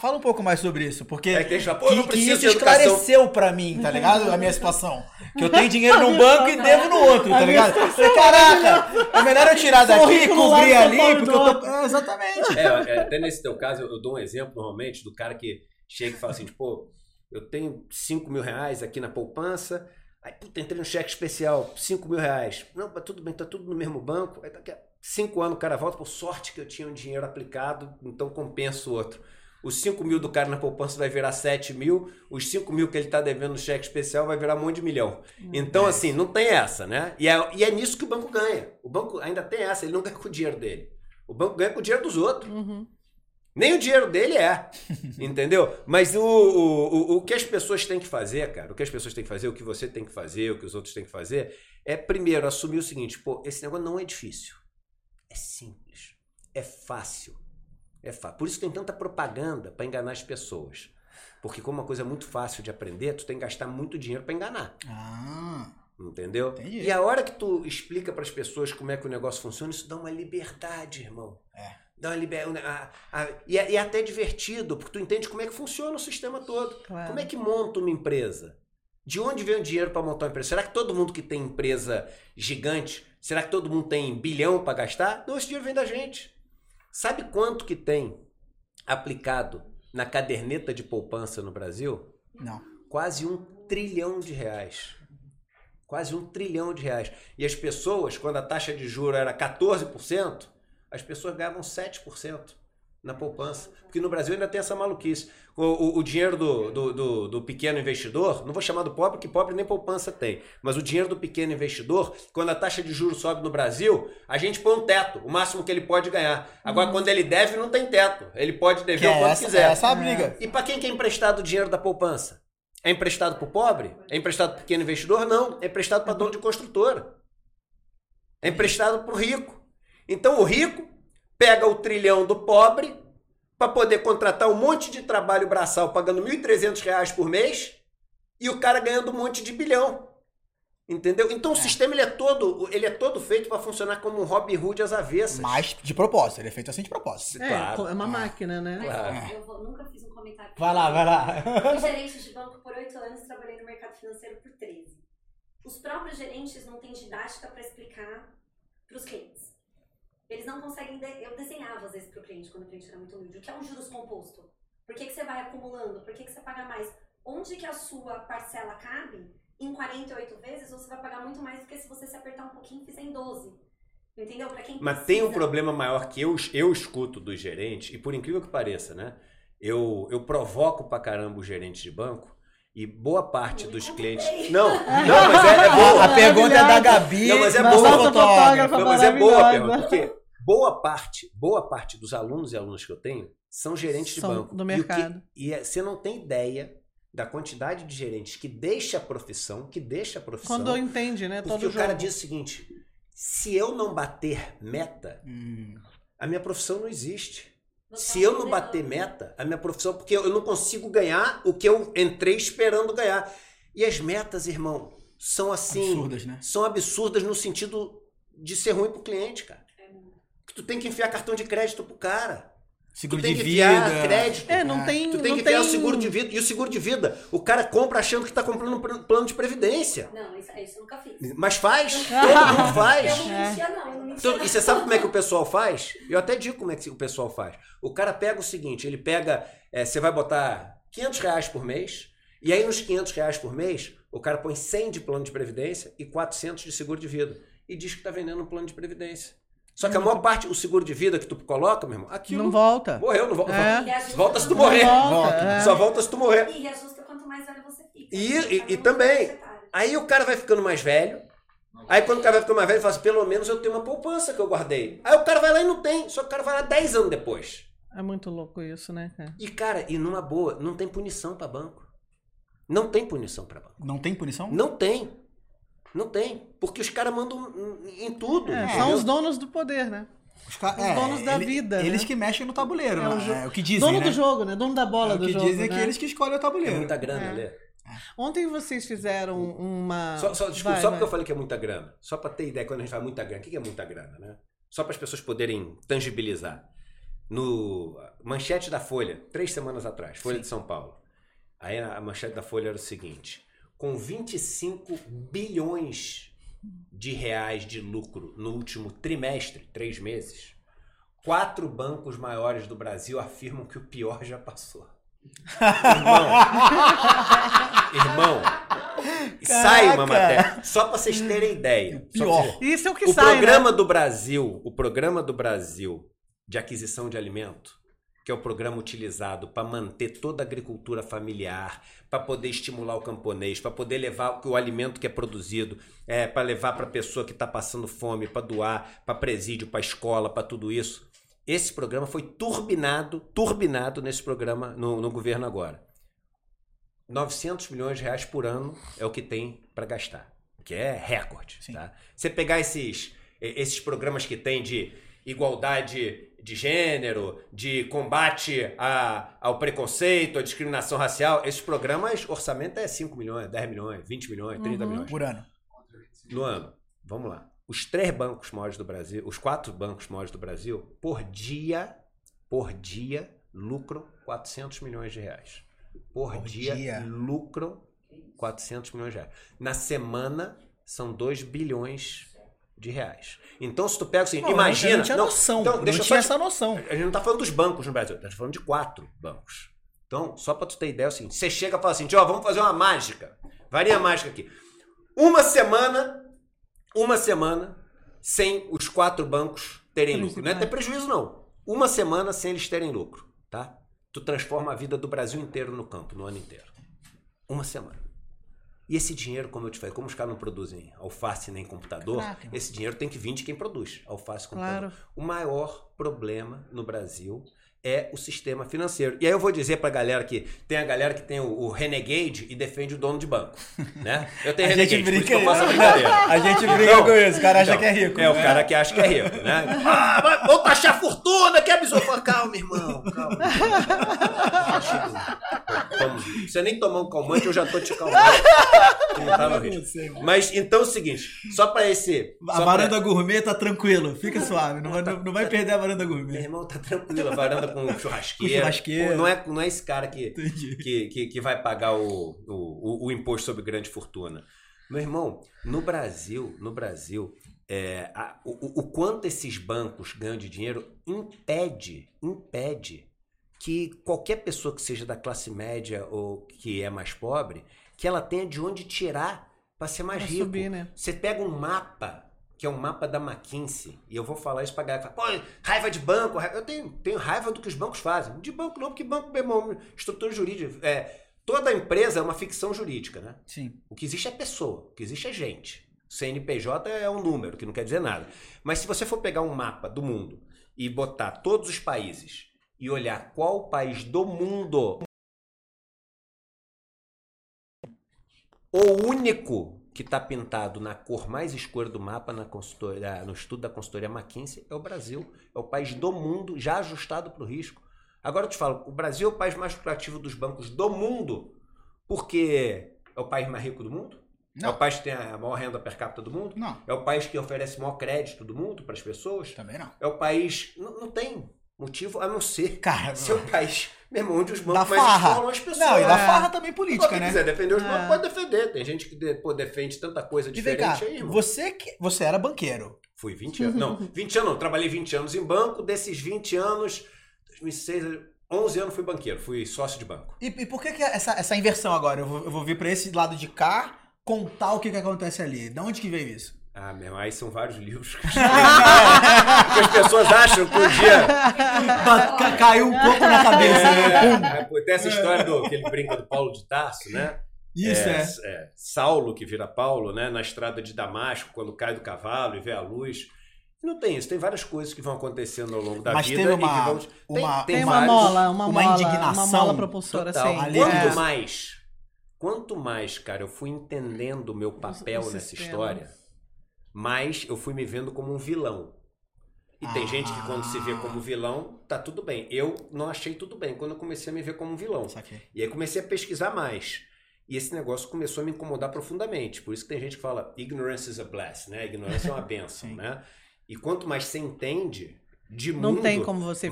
Fala um pouco mais sobre isso, porque que isso esclareceu pra mim, tá ligado? A minha situação. Que eu tenho dinheiro num banco e devo no outro, tá ligado? Caraca, é melhor eu tirar daqui, cobrir ali, porque eu tô... Exatamente. Até nesse teu caso, eu dou um exemplo, normalmente, do cara que chega e fala assim, pô, eu tenho R$5.000 aqui na poupança, aí, puta, entrei no cheque especial, R$5.000. Não, mas tudo bem, tá tudo no mesmo banco. Aí daqui a 5 anos o cara volta, por sorte que eu tinha um dinheiro aplicado, então compensa o outro. Os 5 mil do cara na poupança vai virar 7 mil, os 5 mil que ele está devendo no cheque especial vai virar um monte de milhão. Então, assim, não tem essa, né? E é nisso que o banco ganha. O banco ainda tem essa, ele não ganha com o dinheiro dele. O banco ganha com o dinheiro dos outros. Nem o dinheiro dele é, entendeu? Mas o que as pessoas têm que fazer, cara, o que as pessoas têm que fazer, o que você tem que fazer, o que os outros têm que fazer, é primeiro assumir o seguinte, pô, esse negócio não é difícil, é simples, é fácil. É fácil. Por isso tem tanta propaganda para enganar as pessoas. Porque como uma coisa é muito fácil de aprender, tu tem que gastar muito dinheiro para enganar. Entendeu? Entendi. E a hora que tu explica para as pessoas como é que o negócio funciona, isso dá uma liberdade, irmão. Dá uma liberdade. E é até divertido, porque tu entende como é que funciona o sistema todo. Claro. Como é que monta uma empresa? De onde vem o dinheiro para montar uma empresa? Será que todo mundo que tem empresa gigante, será que todo mundo tem bilhão para gastar? Não, esse dinheiro vem da gente. Sabe quanto que tem aplicado na caderneta de poupança no Brasil? Não. Quase R$1 trilhão. Quase R$1 trilhão. E as pessoas, quando a taxa de juros era 14%, as pessoas ganhavam 7% na poupança. Porque no Brasil ainda tem essa maluquice. O dinheiro do pequeno investidor, não vou chamar do pobre, porque pobre nem poupança tem, mas o dinheiro do pequeno investidor, quando a taxa de juros sobe no Brasil, a gente põe um teto, o máximo que ele pode ganhar. Agora, quando ele deve, não tem teto. Ele pode dever o quanto quiser. Essa é a briga. E para quem que é emprestado o dinheiro da poupança? É emprestado para o pobre? É emprestado para o pequeno investidor? Não. É emprestado para dono de construtora. É emprestado para o rico. Então, o rico pega o trilhão do pobre para poder contratar um monte de trabalho braçal pagando R$1.300 por mês e o cara ganhando um monte de bilhão. Entendeu? Então o sistema ele é todo feito para funcionar como um Robin Hood às avessas. Mas de propósito, ele é feito assim de propósito. Claro. É uma máquina, né? Claro. Eu nunca fiz um comentário. Vai lá. Fui gerente de banco por 8 anos e trabalhei no mercado financeiro por 13. Os próprios gerentes não têm didática para explicar para os clientes. Eles não conseguem... Eu desenhava às vezes para o cliente, quando o cliente era muito humilde, o que é um juros composto? Por que você vai acumulando? Por que você paga mais? Onde que a sua parcela cabe, em 48 vezes, você vai pagar muito mais do que se você se apertar um pouquinho e fizer em 12. Entendeu? Para quem Mas precisa... tem um problema maior que eu escuto dos gerentes, e por incrível que pareça, né? Eu provoco pra caramba os gerentes de banco, E boa parte dos clientes... Não, mas é boa. A pergunta é da Gabi. Não, mas é boa. Não, mas é boa a pergunta. Porque boa parte dos alunos e alunas que eu tenho são gerentes de banco. Do mercado. E você não tem ideia da quantidade de gerentes que deixa a profissão, Quando entende, né? Porque o cara diz o seguinte, se eu não bater meta, a minha profissão não existe. Se eu não bater meta, a minha profissão... Porque eu não consigo ganhar o que eu entrei esperando ganhar. E as metas, irmão, são assim... Absurdas, né? São absurdas no sentido de ser ruim pro cliente, cara. Que tu tem que enfiar cartão de crédito pro cara. Seguro de vida. Tu tem que enfiar crédito. É, não tem... Tu tem que enfiar o seguro de vida. E o seguro de vida, o cara compra achando que tá comprando um plano de previdência. Não, isso eu nunca fiz. Mas faz. Todo mundo faz. Eu não mentia, não. Então, e você sabe como é que o pessoal faz? Eu até digo como é que o pessoal faz. O cara pega o seguinte, ele pega... você vai botar R$500 por mês, e aí nos R$500 por mês, o cara põe 100 de plano de previdência e 400 de seguro de vida. E diz que tá vendendo um plano de previdência. Só que a maior parte, o seguro de vida que tu coloca, meu irmão, aquilo... Não volta. Morreu, não volta. Volta se tu morrer. Só volta se tu morrer. E reajusta quanto mais velho você fica. E também, aí o cara vai ficando mais velho. Aí quando o cara vai ficando mais velho, ele fala assim, pelo menos eu tenho uma poupança que eu guardei. Aí o cara vai lá e não tem, só que o cara vai lá 10 anos depois. É muito louco isso, né, cara? E, cara, e numa boa, não tem punição pra banco. Não tem punição pra banco. Não tem punição? Não tem. Porque os caras mandam em tudo. São os donos do poder, né? Os donos da vida. Eles que mexem no tabuleiro, né? É o que dizem, dono do jogo, né? Dono da bola do jogo. O que dizem é que eles que escolhem o tabuleiro. É muita grana, né? Ontem vocês fizeram uma... Só porque eu falei que é muita grana. Só pra ter ideia, quando a gente fala muita grana, o que é muita grana, né? Só para as pessoas poderem tangibilizar. No manchete da Folha, 3 semanas atrás, Folha de São Paulo. Aí a manchete da Folha era o seguinte: com 25 bilhões de reais de lucro no último trimestre, 3 meses, 4 bancos maiores do Brasil afirmam que o pior já passou. Irmão, sai uma matéria. Só pra vocês terem ideia. Pior. Isso é o que sai. O programa do Brasil de aquisição de alimento, que é o programa utilizado para manter toda a agricultura familiar, para poder estimular o camponês, para poder levar o alimento que é produzido, para levar para a pessoa que está passando fome, para doar, para presídio, para escola, para tudo isso. Esse programa foi turbinado nesse programa no governo agora. 900 milhões de reais por ano é o que tem para gastar, que é recorde. Tá? Você pegar esses programas que tem de igualdade de gênero, de combate ao preconceito, à discriminação racial, esses programas, orçamento é 5 milhões, 10 milhões, 20 milhões, 30 milhões. Por ano. No ano. Vamos lá. Os 4 bancos maiores do Brasil, por dia, lucram 400 milhões de reais. Por dia, lucram 400 milhões de reais. Na semana, são 2 bilhões de reais. Então, se tu pega assim, imagina... Não tinha essa noção. A gente não tá falando dos bancos no Brasil, a gente tá falando de 4 bancos. Então, só pra tu ter ideia, assim, você chega e fala assim, vamos fazer uma mágica. Varinha mágica aqui. Uma semana sem os 4 bancos terem lucro. Não é ter prejuízo, não. Uma semana sem eles terem lucro, tá? Tu transforma a vida do Brasil inteiro no campo, no ano inteiro. Uma semana. E esse dinheiro, como eu te falei, como os caras não produzem alface nem computador, esse dinheiro tem que vir de quem produz alface e computador. Claro. O maior problema no Brasil é o sistema financeiro. E aí eu vou dizer pra galera que tem a galera que tem o Renegade e defende o dono de banco, né? Eu tenho Renegade, por isso que eu faço a brincadeira. A gente briga com isso, o cara acha que é rico. É, né? O cara que acha que é rico, né? Vou taxar fortuna, que absurdo. Calma, irmão, calma. Não precisa nem tomar um calmante, eu já tô te calmando. Mas então é o seguinte, só pra esse... A varanda gourmet tá tranquilo, fica suave, não vai perder a varanda gourmet. Meu irmão, tá tranquilo, a varanda com churrasqueira. Não é esse cara que vai pagar o imposto sobre grande fortuna. Meu irmão, no Brasil o quanto esses bancos ganham de dinheiro impede que qualquer pessoa que seja da classe média ou que é mais pobre, que ela tenha de onde tirar para ser mais rico. Subir, né? Você pega um mapa... que é um mapa da McKinsey, e eu vou falar isso pra galera, pô, raiva de banco, eu tenho raiva do que os bancos fazem, de banco não, porque banco, meu irmão, estrutura jurídica, Toda empresa é uma ficção jurídica, né? Sim. O que existe é pessoa, o que existe é gente. CNPJ é um número, que não quer dizer nada. Mas se você for pegar um mapa do mundo e botar todos os países e olhar qual país do mundo o único que está pintado na cor mais escura do mapa na consultoria, no estudo da consultoria McKinsey, é o Brasil. É o país do mundo já ajustado para o risco. Agora eu te falo, o Brasil é o país mais lucrativo dos bancos do mundo porque é o país mais rico do mundo? Não. É o país que tem a maior renda per capita do mundo? Não. É o país que oferece o maior crédito do mundo para as pessoas? Também não. É o país... Não tem motivo a não ser ser o país... Mesmo onde os bancos mais falam as pessoas. Não, e da farra também política, né? Se quiser defender os bancos, pode defender. Tem gente que defende tanta coisa diferente aí, irmão. Você era banqueiro. Fui 20 anos. Não, 20 anos não. Trabalhei 20 anos em banco. Desses 20 anos, 2006, 11 anos fui banqueiro. Fui sócio de banco. E por que essa inversão agora? Eu vou vir para esse lado de cá, contar o que acontece ali. De onde que veio isso? Ah, meu, aí são vários livros que as pessoas acham que um dia caiu um pouco na cabeça. Tem essa história do que ele brinca do Paulo de Tarso, né? Isso, Saulo, que vira Paulo, né? Na estrada de Damasco, quando cai do cavalo e vê a luz. Não tem isso, tem várias coisas que vão acontecendo ao longo da vida. Mas tem uma mola propulsora. Total. Assim. Quanto mais, cara, eu fui entendendo o meu papel nessa história... Mas eu fui me vendo como um vilão. E tem gente que quando se vê como vilão, tá tudo bem. Eu não achei tudo bem quando eu comecei a me ver como um vilão. E aí comecei a pesquisar mais. E esse negócio começou a me incomodar profundamente. Por isso que tem gente que fala, ignorance is a blessing, né? Ignorância é uma bênção, né? E quanto mais você entende de mundo, mais você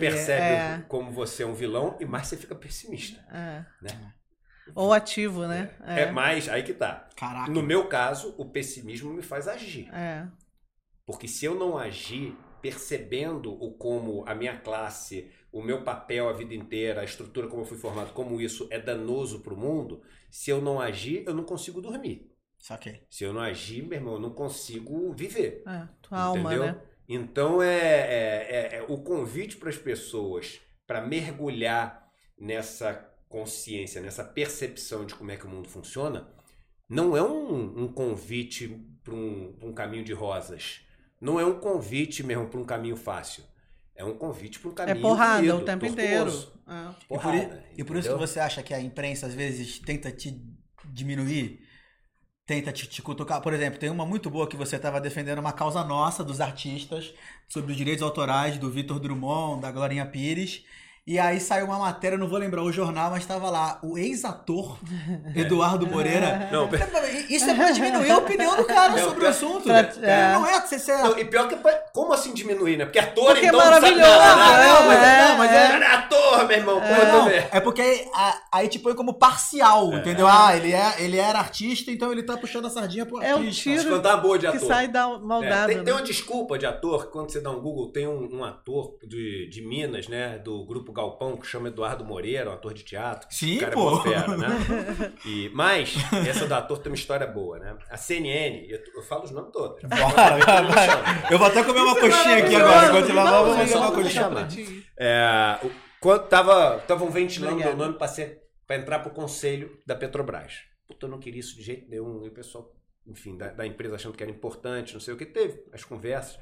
percebe como você é um vilão e mais você fica pessimista. É. Né? Ou ativo, né? É mais, aí que tá. Caraca. No meu caso, o pessimismo me faz agir. É. Porque se eu não agir percebendo como a minha classe, o meu papel a vida inteira, a estrutura como eu fui formado, como isso é danoso pro mundo, se eu não agir, eu não consigo dormir. Saquei. Se eu não agir, meu irmão, eu não consigo viver. É, tua alma, né? Então é o convite para as pessoas para mergulhar nessa consciência, nessa percepção de como é que o mundo funciona, não é um convite para um caminho de rosas. Não é um convite mesmo para um caminho fácil. É um convite para um caminho porrada doído, o tempo tortuoso. Inteiro. É. Porrada, e por isso que você acha que a imprensa às vezes tenta te diminuir, tenta te cutucar. Por exemplo, tem uma muito boa que você estava defendendo uma causa nossa dos artistas sobre os direitos autorais do Vitor Drummond, da Glorinha Pires. E aí saiu uma matéria, não vou lembrar o jornal, mas estava lá, o ex-ator Eduardo Moreira. Não, isso é pra diminuir a opinião do cara sobre o assunto. Não é sincero. E pior que como assim diminuir, né? Porque ator, porque então, é maravilhoso. Não, mas é ator, meu irmão. É porque aí te põe como parcial, entendeu? Ele era artista, então ele tá puxando a sardinha pro artista. É um tiro boa de ator. Que sai da maldade. Tem uma desculpa de ator, quando você dá um Google, tem um ator de Minas, né? Do grupo Galpão, que chama Eduardo Moreira, um ator de teatro. Sim, cara, pô. É fera, né? Mas essa do ator tem uma história boa, né? A CNN, eu falo os nomes todos. Eu vou até comer uma coxinha aqui agora. Enquanto lá, vou comer uma coxinha. Quando estavam ventilando meu nome para entrar pro conselho da Petrobras. Puta, eu não queria isso de jeito nenhum. E o pessoal, enfim, da empresa achando que era importante, não sei o que, teve as conversas.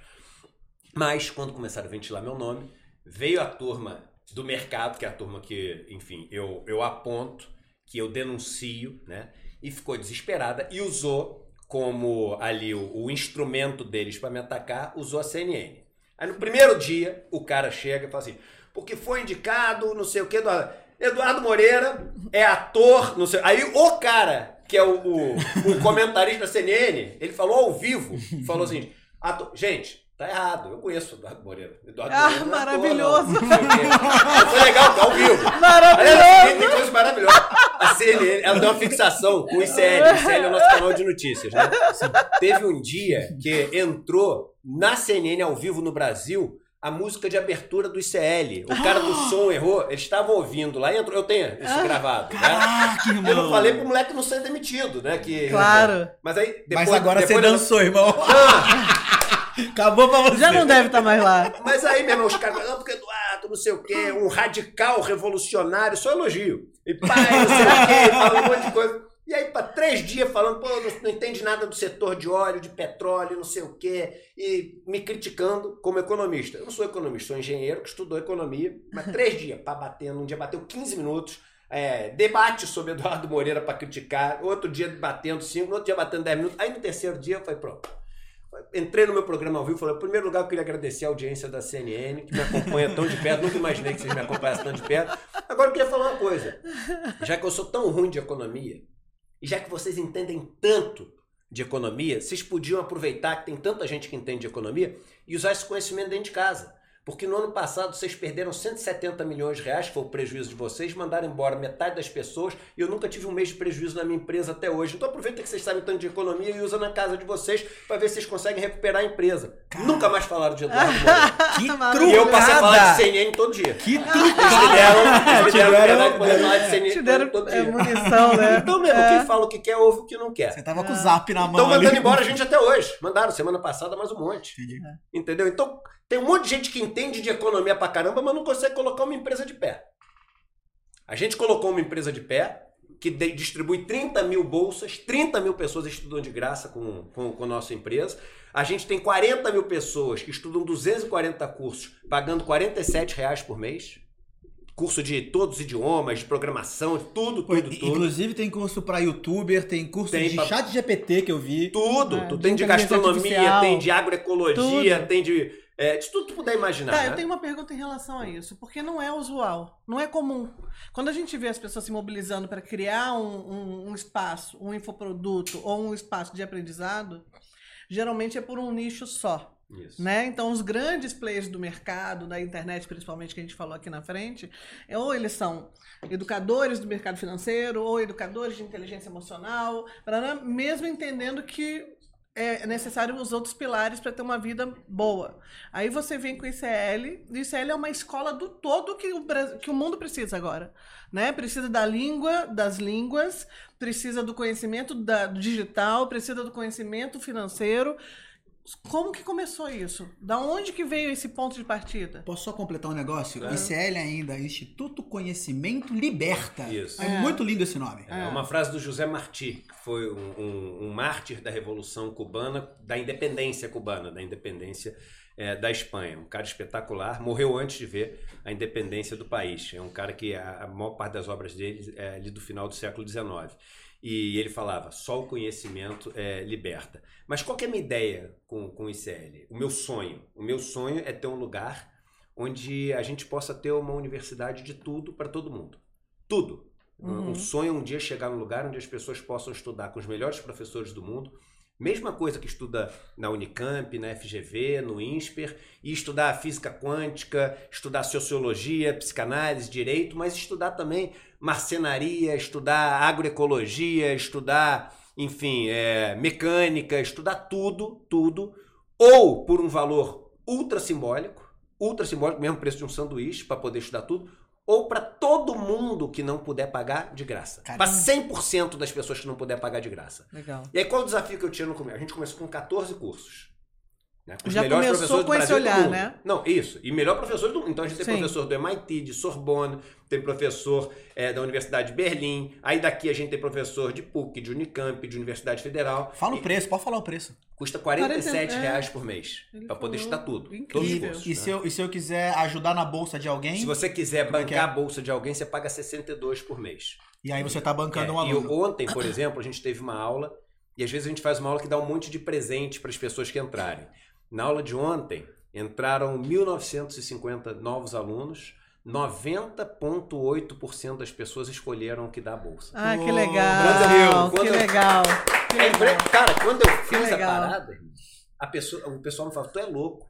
Mas quando começaram a ventilar meu nome, veio a turma do mercado, que é a turma que, enfim, eu aponto, que eu denuncio, né? E ficou desesperada e usou como ali o instrumento deles para me atacar, usou a CNN. Aí no primeiro dia, o cara chega e fala assim, porque foi indicado, não sei o que, Eduardo Moreira é ator, não sei... Aí o cara, que é o comentarista da CNN, ele falou ao vivo, falou assim, gente... Tá errado, eu conheço o Eduardo Moreira. Maravilhoso! Foi legal, tá ao vivo. Maravilhoso! Tem coisa maravilhosa. A CNN, ela deu uma fixação com o ICL. ICL é o nosso canal de notícias, né? Assim, teve um dia que entrou na CNN ao vivo no Brasil a música de abertura do ICL. O cara do som errou, eles estavam ouvindo lá e entrou. Eu tenho isso gravado. Caraca, né? Irmão. Eu não falei pro moleque não ser demitido, né? Claro. Mas aí depois. Mas agora depois você dançou, irmão. Acabou pra você. Já não deve estar mais lá. Mas aí, meu irmão, os caras, porque Eduardo, não sei o quê, um radical revolucionário, só elogio. E pai, sei lá, fala um monte de coisa. E aí, para 3 dias falando, pô, não entende nada do setor de óleo, de petróleo, não sei o quê, e me criticando como economista. Eu não sou economista, sou engenheiro que estudou economia, mas 3 dias para bater, um dia bateu 15 minutos, debate sobre Eduardo Moreira para criticar, outro dia batendo 5, outro dia batendo 10 minutos, aí no terceiro dia eu falei, pronto. Entrei no meu programa ao vivo e falei, em primeiro lugar eu queria agradecer a audiência da CNN, que me acompanha tão de perto, nunca imaginei que vocês me acompanhassem tão de perto. Agora eu queria falar uma coisa, já que eu sou tão ruim de economia, e já que vocês entendem tanto de economia, vocês podiam aproveitar que tem tanta gente que entende de economia e usar esse conhecimento dentro de casa. Porque no ano passado vocês perderam 170 milhões de reais, que foi o prejuízo de vocês, mandaram embora metade das pessoas e eu nunca tive um mês de prejuízo na minha empresa até hoje. Então aproveita que vocês sabem tanto de economia e usa na casa de vocês para ver se vocês conseguem recuperar a empresa. Caramba. Nunca mais falaram de Eduardo Moreira. Que trucada! E eu passei a falar de CNN todo dia. Que trucada! Eles me deram liberdade de poder falar de CNN todo dia. Munição, né? Então, mesmo, quem fala o que quer, ouve o que não quer. Você tava com o zap na mão. Estão mandando embora a gente até hoje. Mandaram semana passada mais um monte. Entendeu? Então, tem um monte de gente que entende de economia pra caramba, mas não consegue colocar uma empresa de pé. A gente colocou uma empresa de pé que distribui 30 mil bolsas, 30 mil pessoas estudam de graça com a nossa empresa. A gente tem 40 mil pessoas que estudam 240 cursos, pagando R$47 por mês. Curso de todos os idiomas, de programação, tudo. Inclusive tem curso para youtuber, tem curso de chat GPT que eu vi. Tudo. Tu tem de gastronomia, tem de agroecologia, tem de tudo que tu puder imaginar. Tá, né? Eu tenho uma pergunta em relação a isso, porque não é usual, não é comum. Quando a gente vê as pessoas se mobilizando para criar um espaço, um infoproduto ou um espaço de aprendizado, geralmente é por um nicho só. Isso. Né? Então os grandes players do mercado, da internet principalmente, que a gente falou aqui na frente, ou eles são educadores do mercado financeiro, ou educadores de inteligência emocional, mesmo entendendo que é necessário os outros pilares para ter uma vida boa. Aí você vem com o ICL, e o ICL é uma escola do todo que o mundo precisa agora. Né? Precisa da língua, das línguas, precisa do conhecimento do digital, precisa do conhecimento financeiro. Como que começou isso? Da onde que veio esse ponto de partida? Posso só completar um negócio? É. ICL ainda, Instituto Conhecimento Liberta. Isso. É muito lindo esse nome. É uma frase do José Martí, que foi um mártir da Revolução Cubana, da independência cubana, da independência da Espanha. Um cara espetacular, morreu antes de ver a independência do país. É um cara que a maior parte das obras dele é ali do final do século XIX. E ele falava, só o conhecimento liberta. Mas qual que é a minha ideia com o ICL? O meu sonho é ter um lugar onde a gente possa ter uma universidade de tudo para todo mundo. Tudo. Uhum. Um sonho um dia chegar num lugar onde as pessoas possam estudar com os melhores professores do mundo. Mesma coisa que estuda na Unicamp, na FGV, no INSPER, e estudar física quântica, estudar sociologia, psicanálise, direito, mas estudar também marcenaria, estudar agroecologia, estudar, enfim, mecânica, estudar tudo, ou por um valor ultra simbólico, mesmo preço de um sanduíche, para poder estudar tudo, ou para todo mundo que não puder pagar de graça. Para 100% das pessoas que não puder pagar de graça. Legal. E aí qual o desafio que eu tinha no começo? A gente começou com 14 cursos. Né? Com os melhores professores do Brasil. Já começou com esse olhar, né? Não, isso. E melhor professor do mundo. Então a gente tem professor do MIT, de Sorbonne, tem professor da Universidade de Berlim. Aí daqui a gente tem professor de PUC, de Unicamp, de Universidade Federal. Fala o preço, pode falar o preço. Custa R$47 por mês para poder estudar tudo. Incrível. Todos os cursos, né? Se eu quiser ajudar na bolsa de alguém? Se você quiser bancar a bolsa de alguém, você paga R$62 por mês. E aí você está bancando um aluno. E ontem, por exemplo, a gente teve uma aula, e às vezes a gente faz uma aula que dá um monte de presente para as pessoas que entrarem. Na aula de ontem, entraram 1.950 novos alunos, 90,8% das pessoas escolheram o que dá a bolsa. Ah, que legal! Que legal! Cara, quando eu fiz a parada, o pessoal me falou, tu é louco,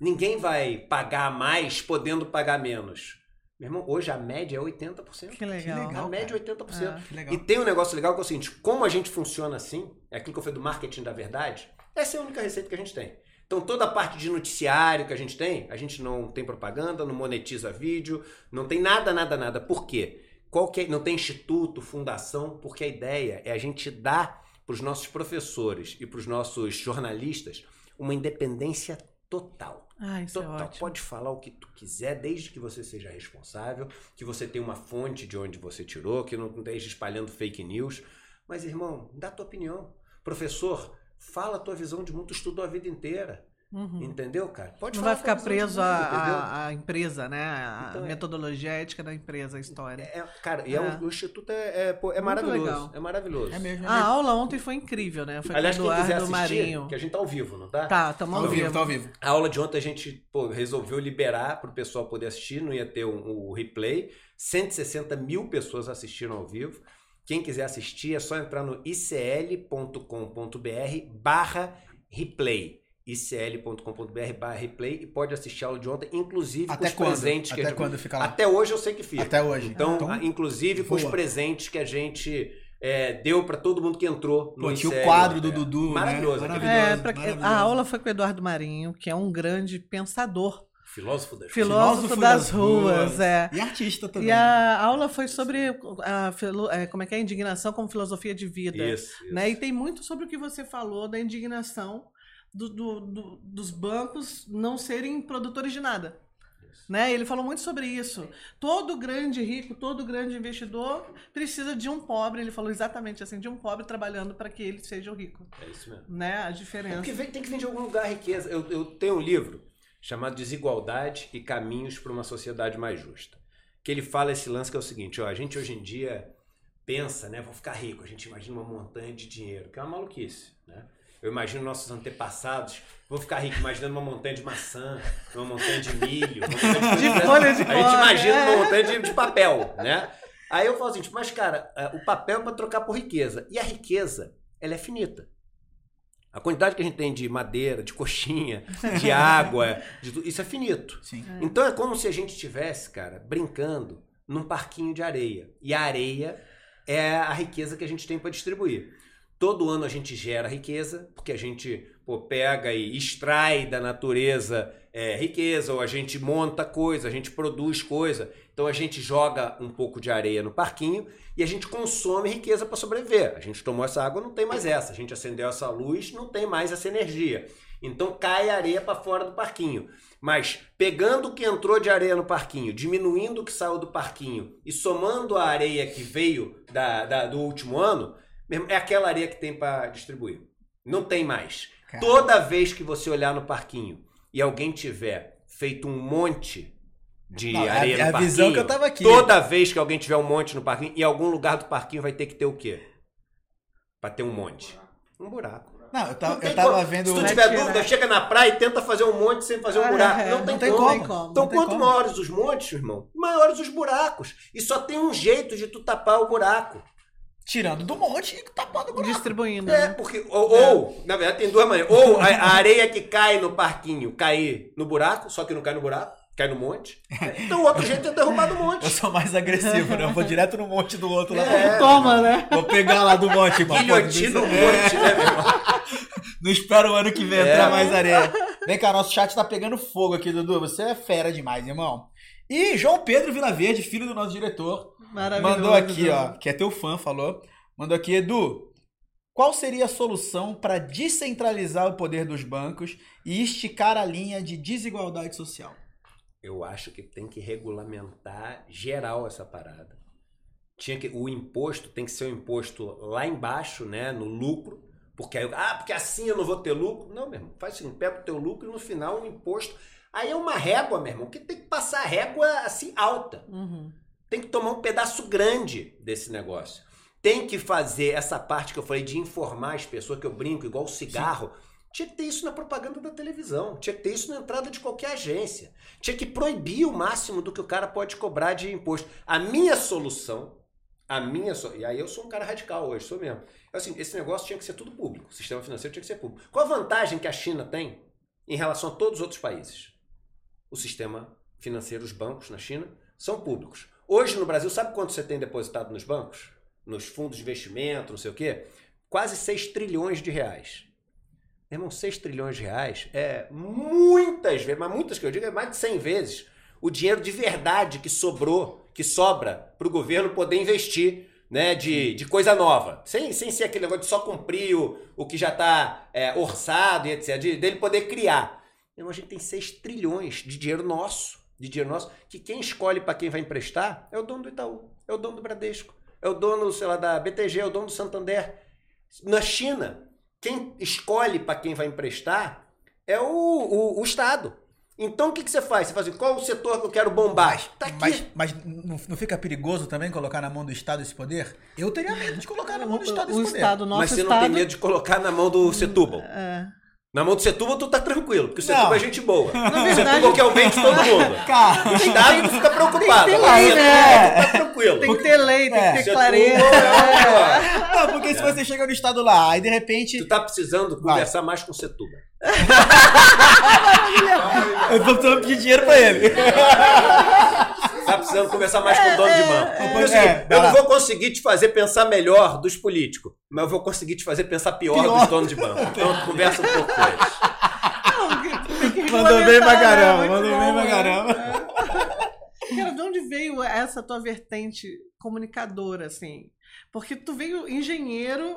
ninguém vai pagar mais podendo pagar menos. Meu irmão, hoje a média é 80%. Que legal. A média é 80%. E tem um negócio legal que é o seguinte, como a gente funciona assim, é aquilo que eu falei do marketing da verdade, essa é a única receita que a gente tem. Então, toda a parte de noticiário que a gente não tem propaganda, não monetiza vídeo, não tem nada. Por quê? Não tem instituto, fundação, porque a ideia é a gente dar para os nossos professores e para os nossos jornalistas uma independência total. Ah, isso total. É ótimo. Pode falar o que tu quiser, desde que você seja responsável, que você tenha uma fonte de onde você tirou, que não esteja espalhando fake news. Mas, irmão, dá a tua opinião. Professor, fala a tua visão de mundo, estudou a vida inteira. Uhum. Entendeu, cara? Pode não vai ficar preso à empresa, né? A então, metodologia ética da empresa, a história. Cara, e o Instituto é maravilhoso. Legal. É maravilhoso. É mesmo, a aula ontem foi incrível, né? Foi aliás, com o Eduardo quem quiser assistir, Marinho. Que a gente tá ao vivo, não tá? Tá, estamos ao vivo. A aula de ontem a gente resolveu liberar pro pessoal poder assistir, não ia ter o replay. 160 mil pessoas assistiram ao vivo. Quem quiser assistir é só entrar no icl.com.br/replay. icl.com.br/replay e pode assistir a aula de ontem, inclusive até com os presentes que a gente... Até quando fica lá? Até hoje eu sei que fica. Até hoje. Então inclusive boa. Com os presentes que a gente deu para todo mundo que entrou no ICL. O quadro do Dudu, maravilhoso. Né? Maravilhoso. A aula foi com o Eduardo Marinho, que é um grande pensador. Filósofo das ruas, é. E artista também. E a aula foi sobre a indignação como filosofia de vida. Isso. Né? E tem muito sobre o que você falou da indignação dos bancos não serem produtores de nada. Né? Ele falou muito sobre isso. Todo grande rico, todo grande investidor precisa de um pobre. Ele falou exatamente assim, de um pobre trabalhando para que ele seja o rico. É isso mesmo. Né? A diferença. Porque tem que vir de algum lugar a riqueza. Eu tenho um livro chamado Desigualdade e Caminhos para uma Sociedade Mais Justa. Que ele fala esse lance que é o seguinte, a gente hoje em dia pensa, né, vou ficar rico, a gente imagina uma montanha de dinheiro, que é uma maluquice, né? Eu imagino nossos antepassados, vou ficar rico imaginando uma montanha de maçã, uma montanha de milho, uma montanha de folha de coca. A gente imagina uma montanha de papel, né? Aí eu falo assim, mas cara, o papel é para trocar por riqueza. E a riqueza, ela é finita. A quantidade que a gente tem de madeira, de coxinha, de água, isso é finito. Sim. Então é como se a gente estivesse, cara, brincando num parquinho de areia. E a areia é a riqueza que a gente tem para distribuir. Todo ano a gente gera riqueza, porque a gente pega e extrai da natureza riqueza, ou a gente monta coisa, a gente produz coisa. Então a gente joga um pouco de areia no parquinho e a gente consome riqueza para sobreviver. A gente tomou essa água, não tem mais essa. A gente acendeu essa luz, não tem mais essa energia. Então cai a areia para fora do parquinho. Mas pegando o que entrou de areia no parquinho, diminuindo o que saiu do parquinho e somando a areia que veio do último ano, é aquela areia que tem para distribuir. Não tem mais. Caramba. Toda vez que você olhar no parquinho e alguém tiver feito um monte de areia no parquinho. Visão que eu tava aqui. Toda vez que alguém tiver um monte no parquinho, em algum lugar do parquinho vai ter que ter o quê? Pra ter um monte. Um buraco. Não, eu tava vendo... Se tu tiver dúvida, chega na praia e tenta fazer um monte sem fazer um buraco. Não tem como. Então, quanto maiores os montes, irmão, maiores os buracos. E só tem um jeito de tu tapar o buraco. Tirando do monte e tapando o buraco. Distribuindo. Porque... Ou na verdade, tem duas maneiras. Ou a areia que cai no parquinho cair no buraco, só que não cai no buraco. Cai no monte. Então o outro jeito é derrubar do monte. Eu sou mais agressivo, né? Eu vou direto no monte do outro lá. Toma, né? Vou pegar lá do monte. Guilhotina no monte, né, meu irmão? Não espero o ano que vem entrar mais areia. Vem cá, nosso chat tá pegando fogo aqui, Dudu. Você é fera demais, irmão. E João Pedro Vilaverde, filho do nosso diretor, mandou aqui, ó, que é teu fã, falou. Mandou aqui, Edu, qual seria a solução para descentralizar o poder dos bancos e esticar a linha de desigualdade social? Eu acho que tem que regulamentar geral essa parada. O imposto tem que ser um imposto lá embaixo, né, no lucro, porque aí, porque assim eu não vou ter lucro. Não, meu irmão, faz assim, pega o teu lucro e no final um imposto. Aí é uma régua, meu irmão, que tem que passar a régua assim alta. Uhum. Tem que tomar um pedaço grande desse negócio. Tem que fazer essa parte que eu falei de informar as pessoas, que eu brinco, igual o cigarro. Sim. Tinha que ter isso na propaganda da televisão, tinha que ter isso na entrada de qualquer agência. Tinha que proibir o máximo do que o cara pode cobrar de imposto. E aí eu sou um cara radical hoje, sou mesmo. Assim, esse negócio tinha que ser tudo público, o sistema financeiro tinha que ser público. Qual a vantagem que a China tem em relação a todos os outros países? O sistema financeiro, os bancos na China, são públicos. Hoje no Brasil, sabe quanto você tem depositado nos bancos? Nos fundos de investimento, não sei o quê? Quase 6 trilhões de reais. Irmão, 6 trilhões de reais é muitas vezes, mas muitas que eu digo é mais de 100 vezes, o dinheiro de verdade que sobra para o governo poder investir, né, de coisa nova. Sem ser aquele negócio de só cumprir o que já está orçado e etc. Dele poder criar. Meu irmão, a gente tem 6 trilhões de dinheiro nosso, que quem escolhe para quem vai emprestar é o dono do Itaú, é o dono do Bradesco, é o dono, sei lá, da BTG, é o dono do Santander. Na China, quem escolhe para quem vai emprestar é o Estado. Então, o que você faz? Você faz assim, qual o setor que eu quero bombar? Tá aqui. Mas não fica perigoso também colocar na mão do Estado esse poder? Eu teria medo de colocar na mão do Estado esse poder. Mas você não tem medo de colocar na mão do Setúbal? É. Na mão do Setúbal, tu tá tranquilo, porque o Setúbal é gente boa. O Setúbal quer o bem de todo mundo. Cara, o Estado não fica preocupado. Tem que ter lei, né? Tá tranquilo. Tem que ter lei, tem que ter clareza. Não, porque se você chega no Estado lá, aí de repente... Tu tá precisando conversar mais com o Setúbal. Eu tô precisando pedir dinheiro pra ele. Tá precisando conversar mais com o dono de banco. Eu não vou conseguir te fazer pensar melhor dos políticos, mas eu vou conseguir te fazer pensar pior. Dos donos de banco. Então conversa um pouco com eles. Mandou bem pra caramba, Cara, de onde veio essa tua vertente comunicadora, assim? Porque tu veio engenheiro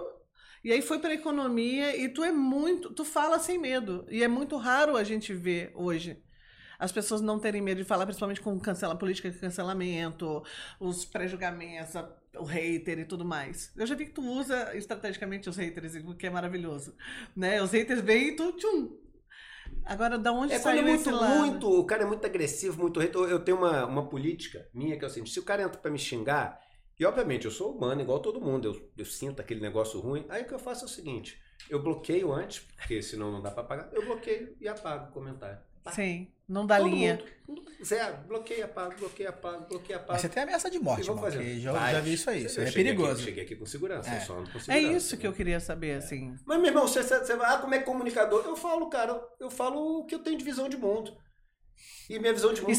e aí foi pra economia e tu fala sem medo. E é muito raro a gente ver hoje as pessoas não terem medo de falar, principalmente com política de cancelamento, os pré-julgamentos, o hater e tudo mais. Eu já vi que tu usa estrategicamente os haters, o que é maravilhoso, né? Os haters vêm e tu... Agora, da onde saiu esse lado? O cara é muito agressivo, muito hater. Eu tenho uma política minha que é o seguinte: se o cara entra pra me xingar, e obviamente eu sou humano, igual todo mundo, eu sinto aquele negócio ruim, aí o que eu faço é o seguinte: eu bloqueio antes, porque senão não dá pra apagar, eu bloqueio e apago o comentário. Sim, não dá todo linha. Mundo. Zero, bloqueia, apaga. Mas você tem ameaça de morte, irmão, já vi isso aí, isso é perigoso. Cheguei aqui com segurança, eu só não consigo. É isso que eu queria saber, assim. Mas, meu irmão, você vai, como é comunicador? Eu falo, cara, eu falo o que eu tenho de visão de mundo. E minha visão de mundo é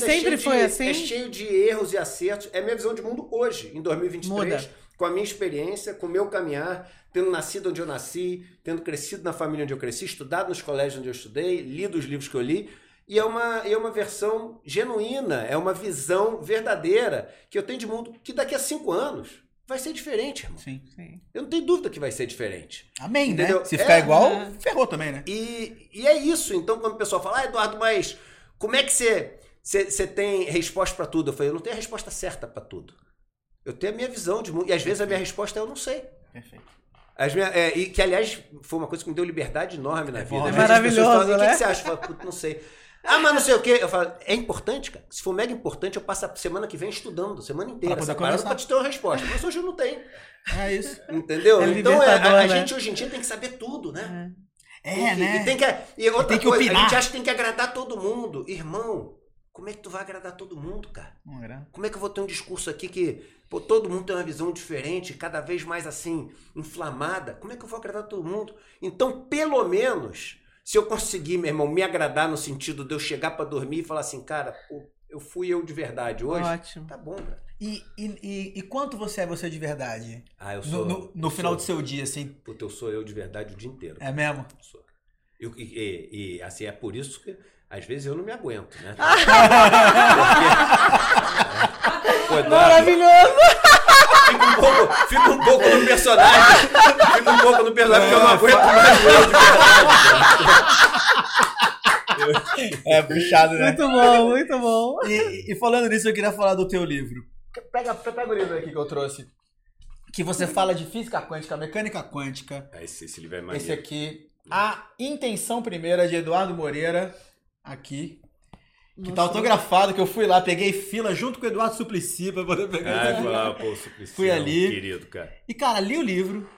cheio de erros e acertos. É minha visão de mundo hoje, em 2023, com a minha experiência, com o meu caminhar, tendo nascido onde eu nasci, tendo crescido na família onde eu cresci, estudado nos colégios onde eu estudei, lido os livros que eu li. E é uma versão genuína, é uma visão verdadeira que eu tenho de mundo, que daqui a 5 anos vai ser diferente, irmão. Sim. Eu não tenho dúvida que vai ser diferente. Amém, entendeu? Né? Se ficar igual, ferrou também, né? E é isso. Então, quando o pessoal fala, Eduardo, mas como é que você tem resposta para tudo? Eu falei, eu não tenho a resposta certa para tudo. Eu tenho a minha visão de mundo. E às vezes a minha resposta é eu não sei. Perfeito. E que, aliás, foi uma coisa que me deu liberdade enorme na vida. É maravilhoso, falam, o que você acha? Eu falo, puto, não sei. Ah, mas não sei o quê. Eu falo, é importante, cara. Se for mega importante, eu passo a semana que vem estudando, semana inteira. Essa parada pra te ter uma resposta. Mas hoje eu não tenho. É isso. Entendeu? Então, a gente hoje em dia tem que saber tudo, né? E tem que... E outra coisa, a gente acha que tem que agradar todo mundo. Irmão, como é que tu vai agradar todo mundo, cara? Como é que eu vou ter um discurso aqui que... Pô, todo mundo tem uma visão diferente, cada vez mais, assim, inflamada. Como é que eu vou agradar todo mundo? Então, pelo menos... Se eu conseguir, meu irmão, me agradar no sentido de eu chegar pra dormir e falar assim, cara, pô, eu fui eu de verdade hoje. Ótimo. Tá bom, cara. E quanto você é você de verdade? Ah, eu sou... No final do seu dia, assim? Puta, eu sou eu de verdade o dia inteiro. É mesmo? Sou. E assim, é por isso que às vezes eu não me aguento, né? Porque... Maravilhoso! Fico um pouco no personagem. Porque eu não aguento mais eu de verdade. É puxado, né? Muito bom, muito bom. E falando nisso, eu queria falar do teu livro. Pega o livro aqui que eu trouxe. Que você fala de física quântica, mecânica quântica. Esse livro é maneiro. Esse aqui. A Intenção Primeira, de Eduardo Moreira. Aqui. Que tá autografado, que eu fui lá, peguei fila junto com o Eduardo Suplicy pra poder pegar. Pô, Suplicy, fui ali, querido, cara. E, cara, li o livro,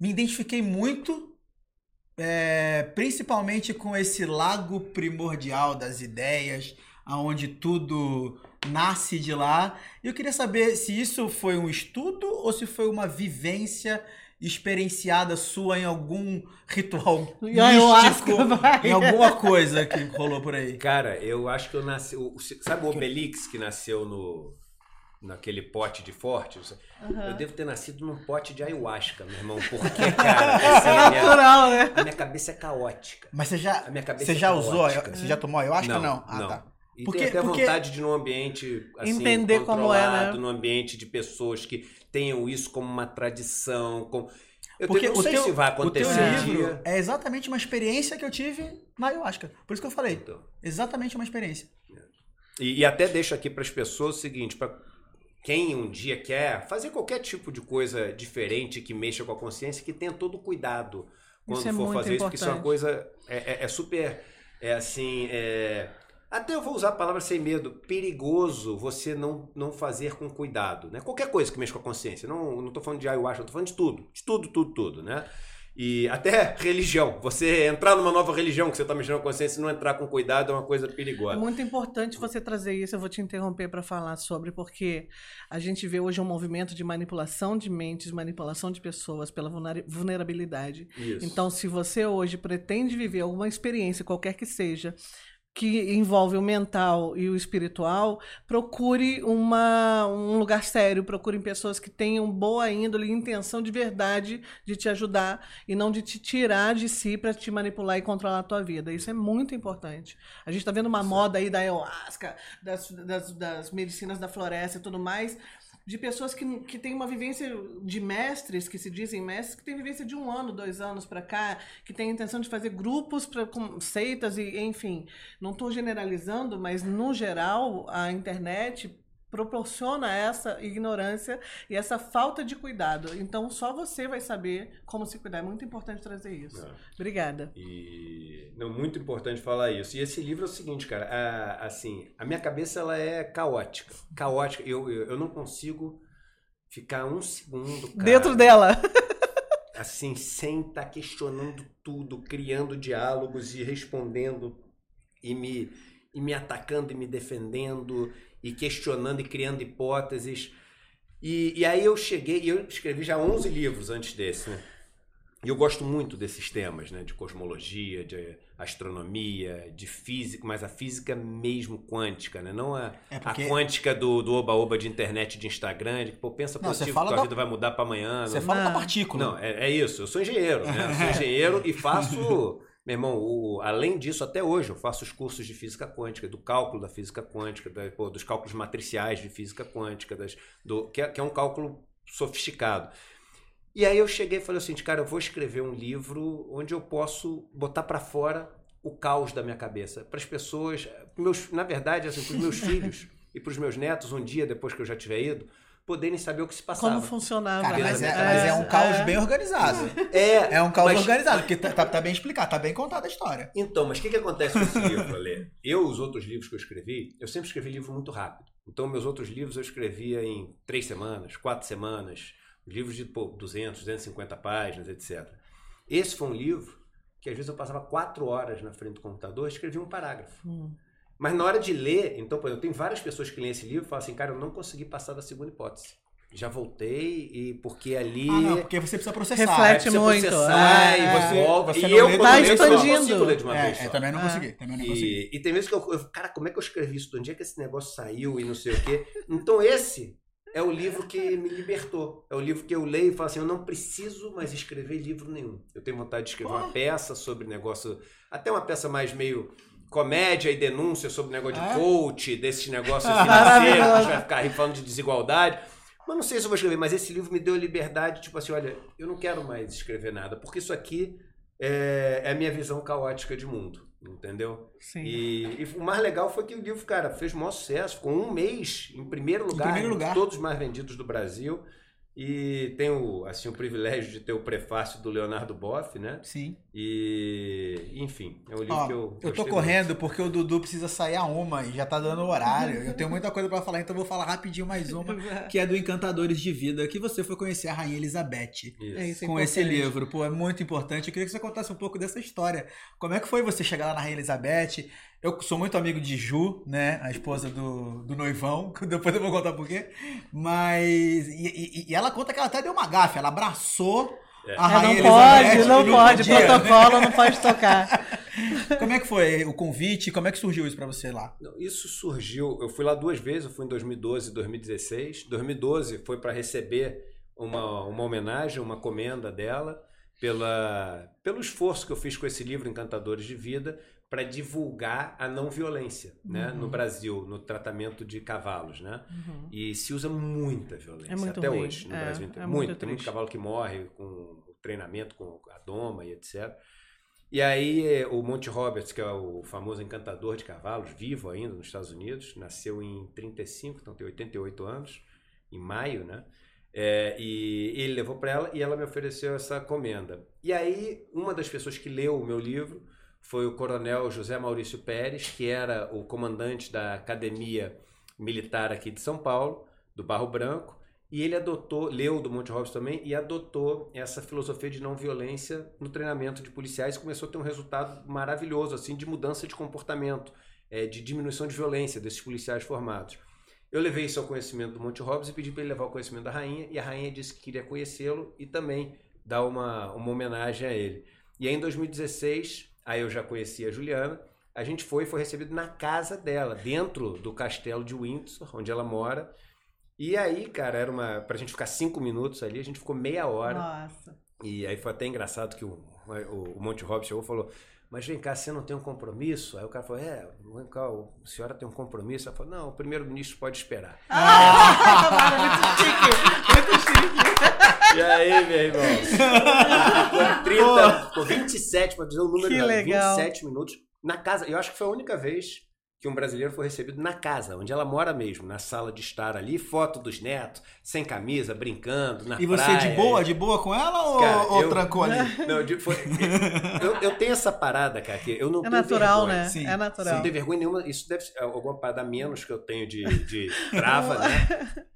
me identifiquei muito, principalmente com esse lago primordial das ideias, aonde tudo nasce de lá. E eu queria saber se isso foi um estudo ou se foi uma vivência experienciada sua em algum ritual místico, em alguma coisa que rolou por aí. Cara, eu acho que eu nasci... Sabe o Obelix que nasceu naquele pote de forte? Uhum. Eu devo ter nascido num pote de ayahuasca, meu irmão, porque, cara... Natural, né? A minha cabeça é caótica. Mas você já tomou ayahuasca ou não? Ah, não. Tá. E porque, tem até vontade de, num ambiente assim, entender controlado, como é, né? Num ambiente de pessoas que tenham isso como uma tradição. Como... Porque não sei se vai acontecer. O teu livro é exatamente uma experiência que eu tive na ayahuasca. Por isso que eu falei. Então, exatamente uma experiência. E até deixo aqui para as pessoas o seguinte, para quem um dia quer fazer qualquer tipo de coisa diferente que mexa com a consciência, que tenha todo o cuidado quando for fazer isso, porque isso é uma coisa super... até eu vou usar a palavra sem medo, perigoso você não fazer com cuidado, né? Qualquer coisa que mexa com a consciência, não estou falando de ayahuasca, estou falando de tudo, né? E até religião, você entrar numa nova religião que você está mexendo com a consciência e não entrar com cuidado é uma coisa perigosa. É muito importante você trazer isso, eu vou te interromper para falar sobre, porque a gente vê hoje um movimento de manipulação de mentes, manipulação de pessoas pela vulnerabilidade. Isso. Então, se você hoje pretende viver alguma experiência, qualquer que seja, que envolve o mental e o espiritual, procure um lugar sério, procure pessoas que tenham boa índole e intenção de verdade de te ajudar e não de te tirar de si para te manipular e controlar a tua vida. Isso é muito importante. A gente está vendo uma moda aí da ayahuasca, das medicinas da floresta e tudo mais, de pessoas que têm uma vivência de mestres, que se dizem mestres, que têm vivência de 1 ano, 2 anos para cá, que têm a intenção de fazer grupos com seitas, e enfim. Não estou generalizando, mas no geral a internet proporciona essa ignorância e essa falta de cuidado. Então só você vai saber como se cuidar. É muito importante trazer isso. Obrigada. Muito importante falar isso. E esse livro é o seguinte, cara, a minha cabeça ela é caótica. Eu não consigo ficar um segundo, cara, dentro dela. Assim, sem estar questionando tudo, criando diálogos e respondendo e me atacando e me defendendo e questionando e criando hipóteses. E aí eu cheguei, e eu escrevi já 11 livros antes desse, né? E eu gosto muito desses temas, né? De cosmologia, de astronomia, de física, mas a física mesmo quântica, né? Não a quântica do oba-oba de internet, de Instagram, de que, pô, pensa positivo, tua vida vai mudar para amanhã. Você fala da partícula. Não, é isso. Eu sou engenheiro, né? Eu sou engenheiro e faço... Meu irmão, além disso, até hoje eu faço os cursos de física quântica, do cálculo da física quântica, dos cálculos matriciais de física quântica, que é um cálculo sofisticado. E aí eu cheguei e falei assim, cara, eu vou escrever um livro onde eu posso botar para fora o caos da minha cabeça, para as pessoas, na verdade, assim, para os meus filhos e para os meus netos, um dia depois que eu já tiver ido, poderem saber o que se passava. Como funcionava. Cara, mas é um caos bem organizado. É um caos organizado, porque tá bem explicado, tá bem contada a história. Então, mas o que acontece com esse livro, Alê? Os outros livros que eu escrevi, eu sempre escrevi livro muito rápido. Então, meus outros livros eu escrevia em 3 semanas, 4 semanas, livros de 200, 250 páginas, etc. Esse foi um livro que, às vezes, eu passava 4 horas na frente do computador e escrevia um parágrafo. Mas na hora de ler, então, por exemplo, tem várias pessoas que leem esse livro e falam assim, cara, eu não consegui passar da segunda hipótese. Já voltei, e porque ali... Ah, não, porque você precisa processar. Reflete muito. Processar, e você volta. E eu, quando leio, eu não consigo ler de uma vez só. Eu também não consegui. E tem vezes que eu... Cara, como é que eu escrevi isso? De onde é que esse negócio saiu e não sei o quê? Então esse é o livro que me libertou. É o livro que eu leio e falo assim, eu não preciso mais escrever livro nenhum. Eu tenho vontade de escrever uma peça sobre negócio... Até uma peça mais meio... comédia e denúncia sobre o negócio de coach, desses negócios financeiros, a gente vai ficar falando de desigualdade. Mas não sei se eu vou escrever, mas esse livro me deu a liberdade, tipo assim, olha, eu não quero mais escrever nada, porque isso aqui é a minha visão caótica de mundo, entendeu? Sim. E o mais legal foi que o livro, cara, fez o maior sucesso, ficou 1 mês em primeiro lugar. Todos os mais vendidos do Brasil. E tenho, assim, o privilégio de ter o prefácio do Leonardo Boff, né? Sim. E, enfim, é um livro que eu gostei. Eu tô correndo muito, porque o Dudu precisa sair a 1h e já tá dando horário. Eu tenho muita coisa pra falar, então eu vou falar rapidinho mais uma, que é do Encantadores de Vida, que você foi conhecer a Rainha Elizabeth. Isso. Com esse livro. Pô, é muito importante. Eu queria que você contasse um pouco dessa história. Como é que foi você chegar lá na Rainha Elizabeth? Eu sou muito amigo de Ju, né? A esposa do noivão. Depois eu vou contar por quê. Mas... E ela conta que ela até deu uma gafe. Ela abraçou a Rainha Elizabeth. Não pode. Podia, protocolo, né? Não pode tocar. Como é que foi o convite? Como é que surgiu isso pra você lá? Isso surgiu... Eu fui lá 2 vezes. Eu fui em 2012 e 2016. 2012 foi para receber uma homenagem, uma comenda dela pelo esforço que eu fiz com esse livro Encantadores de Vida, para divulgar a não violência, né? No Brasil, no tratamento de cavalos, né? E se usa muita violência, até hoje no Brasil inteiro. Muito, tem muito cavalo que morre com treinamento com a doma e etc. E aí o Monty Roberts, que é o famoso encantador de cavalos, vivo ainda nos Estados Unidos, nasceu em 35, então tem 88 anos, em maio, né? E ele levou para ela e ela me ofereceu essa comenda. E aí uma das pessoas que leu o meu livro foi o coronel José Maurício Pérez, que era o comandante da Academia Militar aqui de São Paulo, do Barro Branco, e ele adotou, leu do Monty Roberts também, e adotou essa filosofia de não violência no treinamento de policiais, e começou a ter um resultado maravilhoso, assim, de mudança de comportamento, de diminuição de violência desses policiais formados. Eu levei isso ao conhecimento do Monty Roberts e pedi para ele levar o conhecimento da Rainha, e a Rainha disse que queria conhecê-lo e também dar uma homenagem a ele. E aí em 2016, aí eu já conhecia a Juliana, a gente foi recebido na casa dela, dentro do castelo de Windsor, onde ela mora. E aí, cara, era pra gente ficar 5 minutos ali, a gente ficou meia hora. Nossa. E aí foi até engraçado que o Monty Roberts chegou e falou: mas vem cá, você não tem um compromisso? Aí o cara falou: vem cá, a senhora tem um compromisso? Ela falou: não, o primeiro-ministro pode esperar. Ah, muito chique, muito chique. E aí, meu irmão? Ficou 27, pra dizer o número, que legal. 27 minutos na casa. Eu acho que foi a única vez que um brasileiro foi recebido na casa, onde ela mora mesmo, na sala de estar ali, foto dos netos, sem camisa, brincando, na praia. E você praia, de boa com ela ou, cara, ou trancou ali? Não, eu tenho essa parada, cara, que eu não tenho natural, vergonha. Né? Sim. É natural, né? Não tenho vergonha nenhuma, isso deve ser alguma parada a menos que eu tenho de trava, né?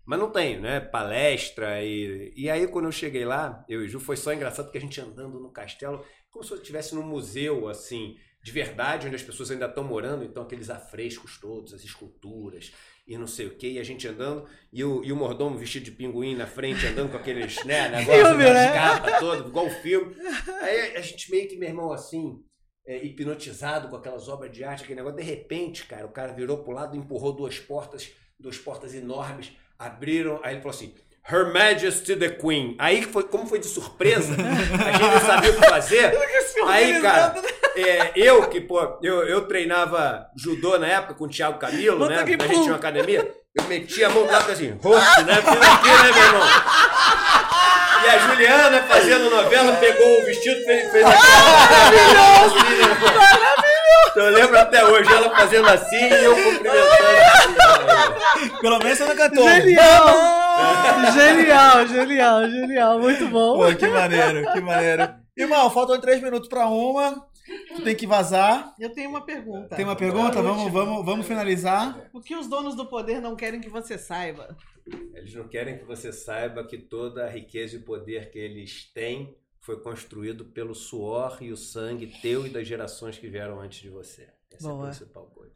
Mas não tenho, né? Palestra e aí quando eu cheguei lá, eu e Ju, foi só engraçado porque a gente andando no castelo, como se eu estivesse num museu, assim, de verdade, onde as pessoas ainda estão morando, então aqueles afrescos todos, as esculturas e não sei o que, e a gente andando, e o mordomo vestido de pinguim na frente, andando com aqueles, né, negócio das capas todo, igual o filme. Aí a gente meio que, meu irmão, assim, hipnotizado com aquelas obras de arte, aquele negócio, de repente, cara, o cara virou pro lado, empurrou duas portas enormes, abriram, aí ele falou assim: Her Majesty the Queen. Aí, como foi de surpresa, a gente não sabia o que fazer. Aí, cara, eu que, pô, eu treinava judô na época com o Thiago Camilo, né? A gente tinha uma academia. Eu metia a mão do lado assim, rosto, né? Fiz aqui, né, meu irmão? E a Juliana, fazendo novela, pegou o vestido, fez aquela... Maravilhoso! Eu lembro até hoje ela fazendo assim e eu cumprimentando. Pelo menos você não cantou. Genial. Muito bom. Pô, que maneiro. Irmão, faltam 3 minutos pra uma. Tu tem que vazar. Eu tenho uma pergunta. Vamos finalizar. O que os donos do poder não querem que você saiba? Eles não querem que você saiba que toda a riqueza e o poder que eles têm foi construído pelo suor e o sangue teu e das gerações que vieram antes de você. Essa é a principal coisa.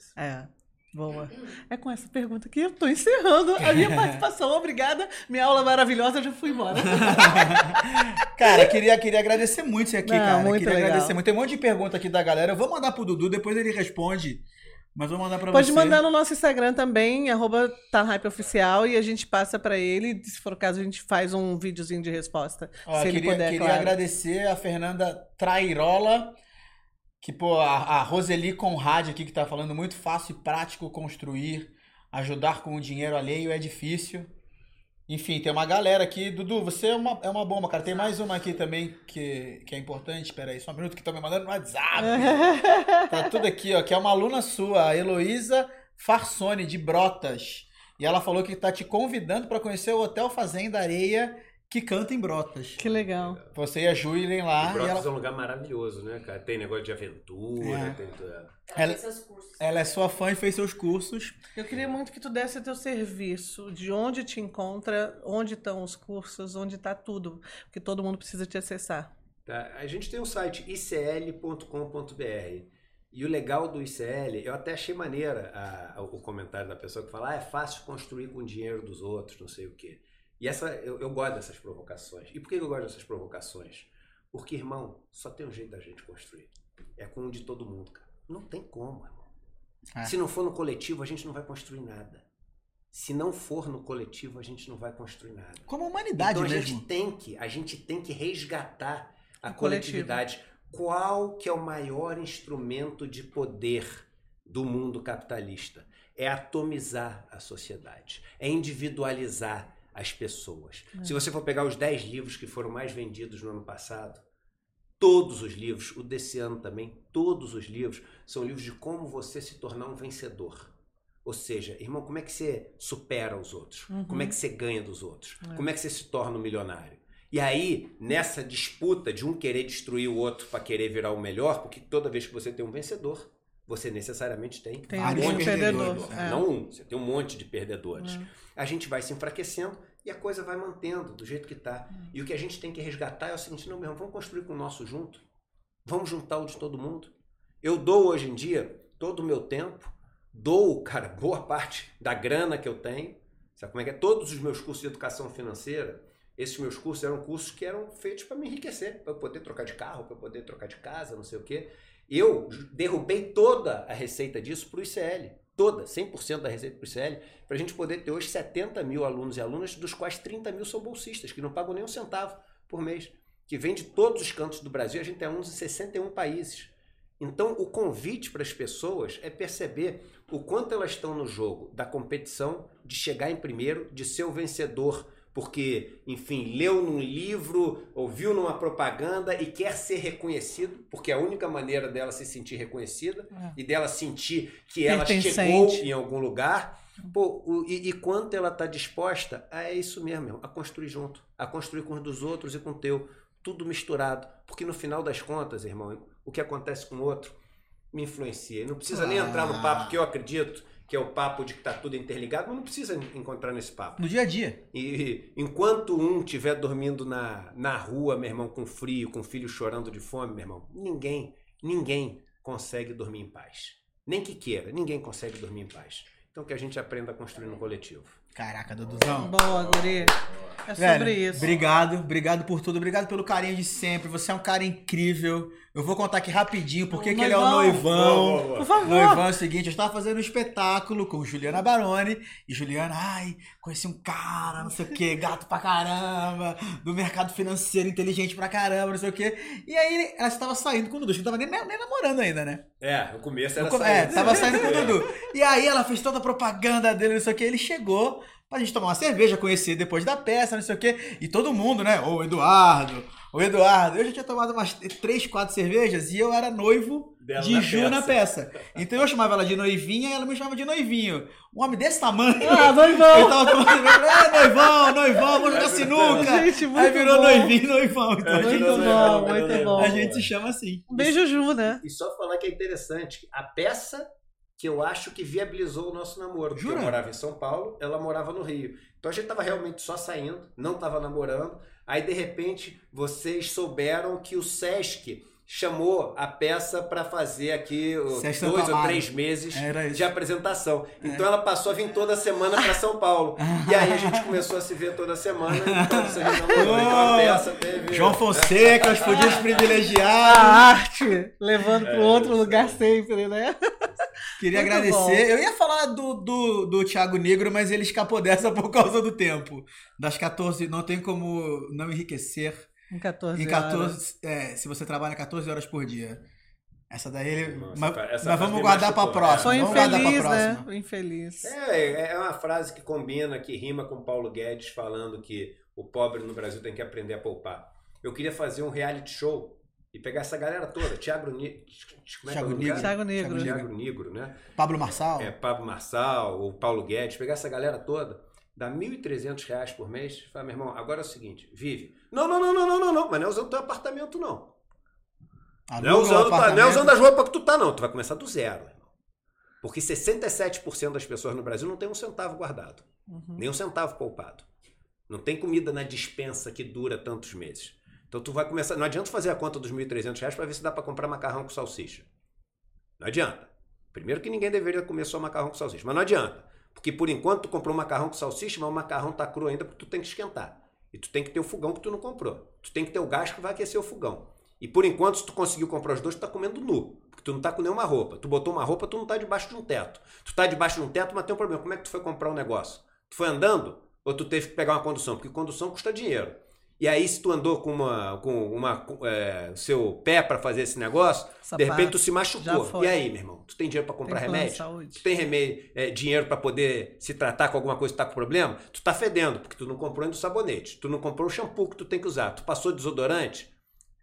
Boa. É com essa pergunta que eu estou encerrando a minha participação. Obrigada. Minha aula maravilhosa, eu já fui embora. Cara, queria agradecer muito isso aqui, cara. Muito queria legal. Agradecer muito. Tem um monte de pergunta aqui da galera. Eu vou mandar pro Dudu, depois ele responde. Mas vou mandar pra você. Pode mandar no nosso Instagram também, @tánahypeoficial, e a gente passa pra ele. Se for o caso, a gente faz um videozinho de resposta. Se ele puder, queria agradecer a Fernanda Trairola, que, pô, a Roseli Conrad aqui, que tá falando: muito fácil e prático construir, ajudar com o dinheiro alheio é difícil. Enfim, tem uma galera aqui. Dudu, você é uma bomba, cara. Tem mais uma aqui também que é importante. Espera aí, só um minuto, que estão me mandando no WhatsApp. Tá tudo aqui, ó. Que é uma aluna sua, a Heloísa Farsoni, de Brotas. E ela falou que tá te convidando para conhecer o Hotel Fazenda Areia, que canta em Brotas. Que legal. Você e a Ju irem lá. E Brotas é um lugar maravilhoso, né, cara? Tem negócio de aventura, né? Tem tudo. Ela é sua fã e fez seus cursos. Eu queria muito que tu desse teu serviço, de onde te encontra, onde estão os cursos, onde está tudo, porque todo mundo precisa te acessar. Tá. A gente tem um site, icl.com.br, e o legal do ICL, eu até achei maneira o comentário da pessoa que fala: é fácil construir com o dinheiro dos outros, não sei o quê. E eu gosto dessas provocações. E por que eu gosto dessas provocações? Porque, irmão, só tem um jeito da gente construir. É com o de todo mundo, cara. Não tem como, irmão. Se não for no coletivo, a gente não vai construir nada. Se não for no coletivo, a gente não vai construir nada. Como a humanidade então, mesmo. A gente tem que resgatar a coletividade. Qual que é o maior instrumento de poder do mundo capitalista? É atomizar a sociedade. É individualizar as pessoas. É. Se você for pegar os 10 livros que foram mais vendidos no ano passado, todos os livros, o desse ano também, todos os livros são livros de como você se tornar um vencedor. Ou seja, irmão, como é que você supera os outros? Uhum. Como é que você ganha dos outros? É. Como é que você se torna um milionário? E aí, nessa disputa de um querer destruir o outro para querer virar o melhor, porque toda vez que você tem um vencedor, você necessariamente tem um monte de perdedores. É. Não um, você tem um monte de perdedores. É. A gente vai se enfraquecendo e a coisa vai mantendo do jeito que está. É. E o que a gente tem que resgatar é o seguinte: não, meu irmão, vamos construir com o nosso junto. Vamos juntar o de todo mundo. Eu dou hoje em dia todo o meu tempo, dou, cara, boa parte da grana que eu tenho. Sabe como é que é? Todos os meus cursos de educação financeira, esses meus cursos eram cursos que eram feitos para me enriquecer, para eu poder trocar de carro, para eu poder trocar de casa, não sei o quê. Eu derrubei toda a receita disso para o ICL. Toda, 100% da receita para o ICL, para a gente poder ter hoje 70 mil alunos e alunas, dos quais 30 mil são bolsistas, que não pagam nem um centavo por mês, que vem de todos os cantos do Brasil. A gente tem alunos em 61 países. Então, o convite para as pessoas é perceber o quanto elas estão no jogo da competição, de chegar em primeiro, de ser o vencedor, porque, enfim, leu num livro, ouviu numa propaganda e quer ser reconhecido, porque é a única maneira dela se sentir reconhecida e dela sentir que ela chegou em algum lugar. Pô, e quanto ela está disposta a isso mesmo, a construir junto, a construir com os dos outros e com o teu, tudo misturado, porque no final das contas, irmão, o que acontece com o outro me influencia. Não precisa nem entrar no papo que eu acredito, que é o papo de que está tudo interligado, mas não precisa encontrar nesse papo. No dia a dia. E enquanto um estiver dormindo na rua, meu irmão, com frio, com filho chorando de fome, meu irmão, ninguém consegue dormir em paz. Nem que queira, ninguém consegue dormir em paz. Então que a gente aprenda a construir no coletivo. Caraca, Duduzão. Boa, guri. É sobre isso. Obrigado por tudo. Obrigado pelo carinho de sempre. Você é um cara incrível. Eu vou contar aqui rapidinho porque que ele é o noivão. Boa. Por favor. Noivão é o seguinte, eu estava fazendo um espetáculo com Juliana Barone. E Juliana, conheci um cara, não sei o quê, gato pra caramba, do mercado financeiro, inteligente pra caramba, não sei o quê. E aí ela estava saindo com o Dudu. Não estava nem namorando ainda, né? É, no começo era saindo. É, tava saindo com o Dudu. E aí ela fez toda a propaganda dele, não sei o quê. Ele chegou pra gente tomar uma cerveja, conhecer depois da peça, não sei o quê. E todo mundo, né? Ô, Eduardo. Eu já tinha tomado umas 3, 4 cervejas e eu era noivo de Ju na peça. Então eu chamava ela de noivinha e ela me chamava de noivinho. Um homem desse tamanho. Noivão! Eu tava tomando cerveja. Noivão, vamos jogar sinuca. Gente, muito aí virou bom. Noivão. Então, muito bom. A gente se chama assim. Um beijo, Ju, né? E só falar que é interessante, a peça que eu acho que viabilizou o nosso namoro. Jura? Porque eu morava em São Paulo, ela morava no Rio. Então a gente tava realmente só saindo, não tava namorando. Aí, de repente, vocês souberam que o Sesc chamou a peça para fazer aqui 2 ou 3 meses de apresentação. Então ela passou a vir toda semana para São Paulo. E aí a gente começou a se ver toda semana. Então vocês não peça teve... João Fonseca, os podidos privilegiados. A arte levando para outro lugar sempre, né? Queria muito agradecer. Bom. Eu ia falar do Thiago Negro, mas ele escapou dessa por causa do tempo. Das 14, não tem como não enriquecer. Em 14 horas. Se você trabalha 14 horas por dia. Essa daí ele... Mas vamos guardar para a próxima. Sou infeliz, né? Infeliz. É uma frase que combina, que rima com Paulo Guedes falando que o pobre no Brasil tem que aprender a poupar. Eu queria fazer um reality show e pegar essa galera toda, Thiago Negro, né? Pablo Marçal, o Paulo Guedes, pegar essa galera toda, dá R$1.300 por mês, fala, meu irmão, agora é o seguinte, vive. Não, mas não é usando o teu apartamento, não. Não é usando as roupas que tu tá, não. Tu vai começar do zero, irmão. Porque 67% das pessoas no Brasil não tem um centavo guardado, nem um centavo poupado. Não tem comida na dispensa que dura tantos meses. Então tu vai começar, não adianta fazer a conta dos R$1.300 para ver se dá para comprar macarrão com salsicha. Não adianta. Primeiro que ninguém deveria comer só macarrão com salsicha, mas não adianta. Porque por enquanto tu comprou macarrão com salsicha, mas o macarrão tá cru ainda porque tu tem que esquentar. E tu tem que ter o fogão que tu não comprou. Tu tem que ter o gás que vai aquecer o fogão. E por enquanto, se tu conseguiu comprar os dois, tu tá comendo nu. Porque tu não tá com nenhuma roupa. Tu botou uma roupa, tu não tá debaixo de um teto. Tu tá debaixo de um teto, mas tem um problema. Como é que tu foi comprar um negócio? Tu foi andando ou tu teve que pegar uma condução? Porque condução custa dinheiro. E aí, se tu andou com seu pé para fazer esse negócio, sapato, de repente tu se machucou. E aí, meu irmão? Tu tem dinheiro para comprar remédio? Tu tem dinheiro para poder se tratar com alguma coisa que tá com problema? Tu tá fedendo, porque tu não comprou ainda o sabonete. Tu não comprou o shampoo que tu tem que usar. Tu passou desodorante?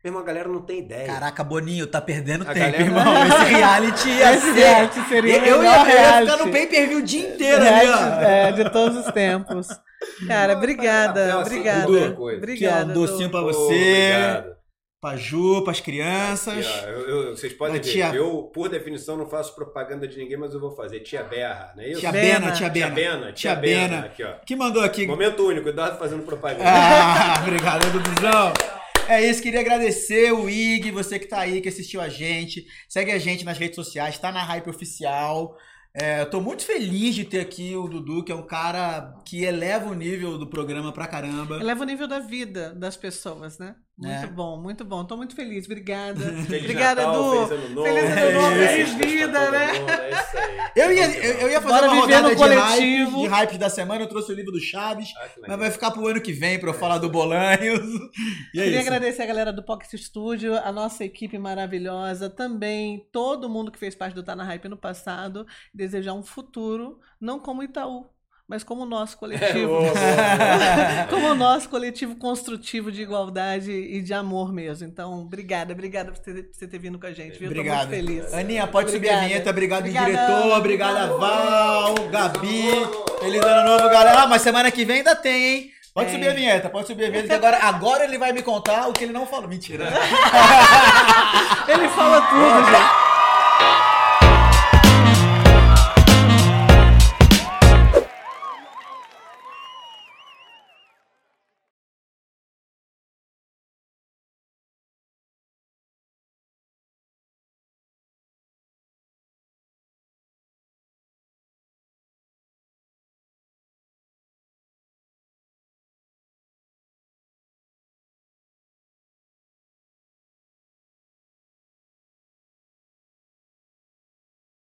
Meu irmão, a galera não tem ideia. Caraca, Boninho, tá perdendo tempo, irmão. Esse reality ia ser... Eu ia ficar no pay-per-view o dia inteiro ali, ó. É, de todos os tempos. Cara, obrigada. Um docinho pra você. Obrigado. Pra Ju, pras crianças. Vocês podem ver. Tia... Eu, por definição, não faço propaganda de ninguém, mas eu vou fazer. Tia Berra, não é isso? Tia Bena. Aqui, ó. Que mandou aqui. Momento único, Eduardo fazendo propaganda. Ah, obrigado, Duduzão. É isso, queria agradecer o IG, você que tá aí, que assistiu a gente. Segue a gente nas redes sociais, Tá Na Hype Oficial. É, eu tô muito feliz de ter aqui o Dudu, que é um cara que eleva o nível do programa pra caramba. Eleva o nível da vida das pessoas, né? Muito bom. Tô muito feliz, obrigada. Obrigada, Edu. Feliz ano novo, feliz vida, né? Eu ia fazer uma rodada de hype da semana, eu trouxe o livro do Chaves, mas vai ficar pro ano que vem pra eu falar do Bolanhos. Queria agradecer a galera do Pocket Studio, a nossa equipe maravilhosa, também todo mundo que fez parte do Tá Na Hype no passado, desejar um futuro, não como Itaú, mas como o nosso coletivo. Como o nosso coletivo construtivo de igualdade e de amor mesmo. Então, obrigada por você ter vindo com a gente, viu? Obrigado. Tô muito feliz. Aninha, pode subir a vinheta. Obrigado, diretor. Obrigada, Val, Gabi. Feliz ano novo, galera. Mas semana que vem ainda tem, hein? Pode subir a vinheta. Agora ele vai me contar o que ele não falou. Mentira. Ele fala tudo, gente.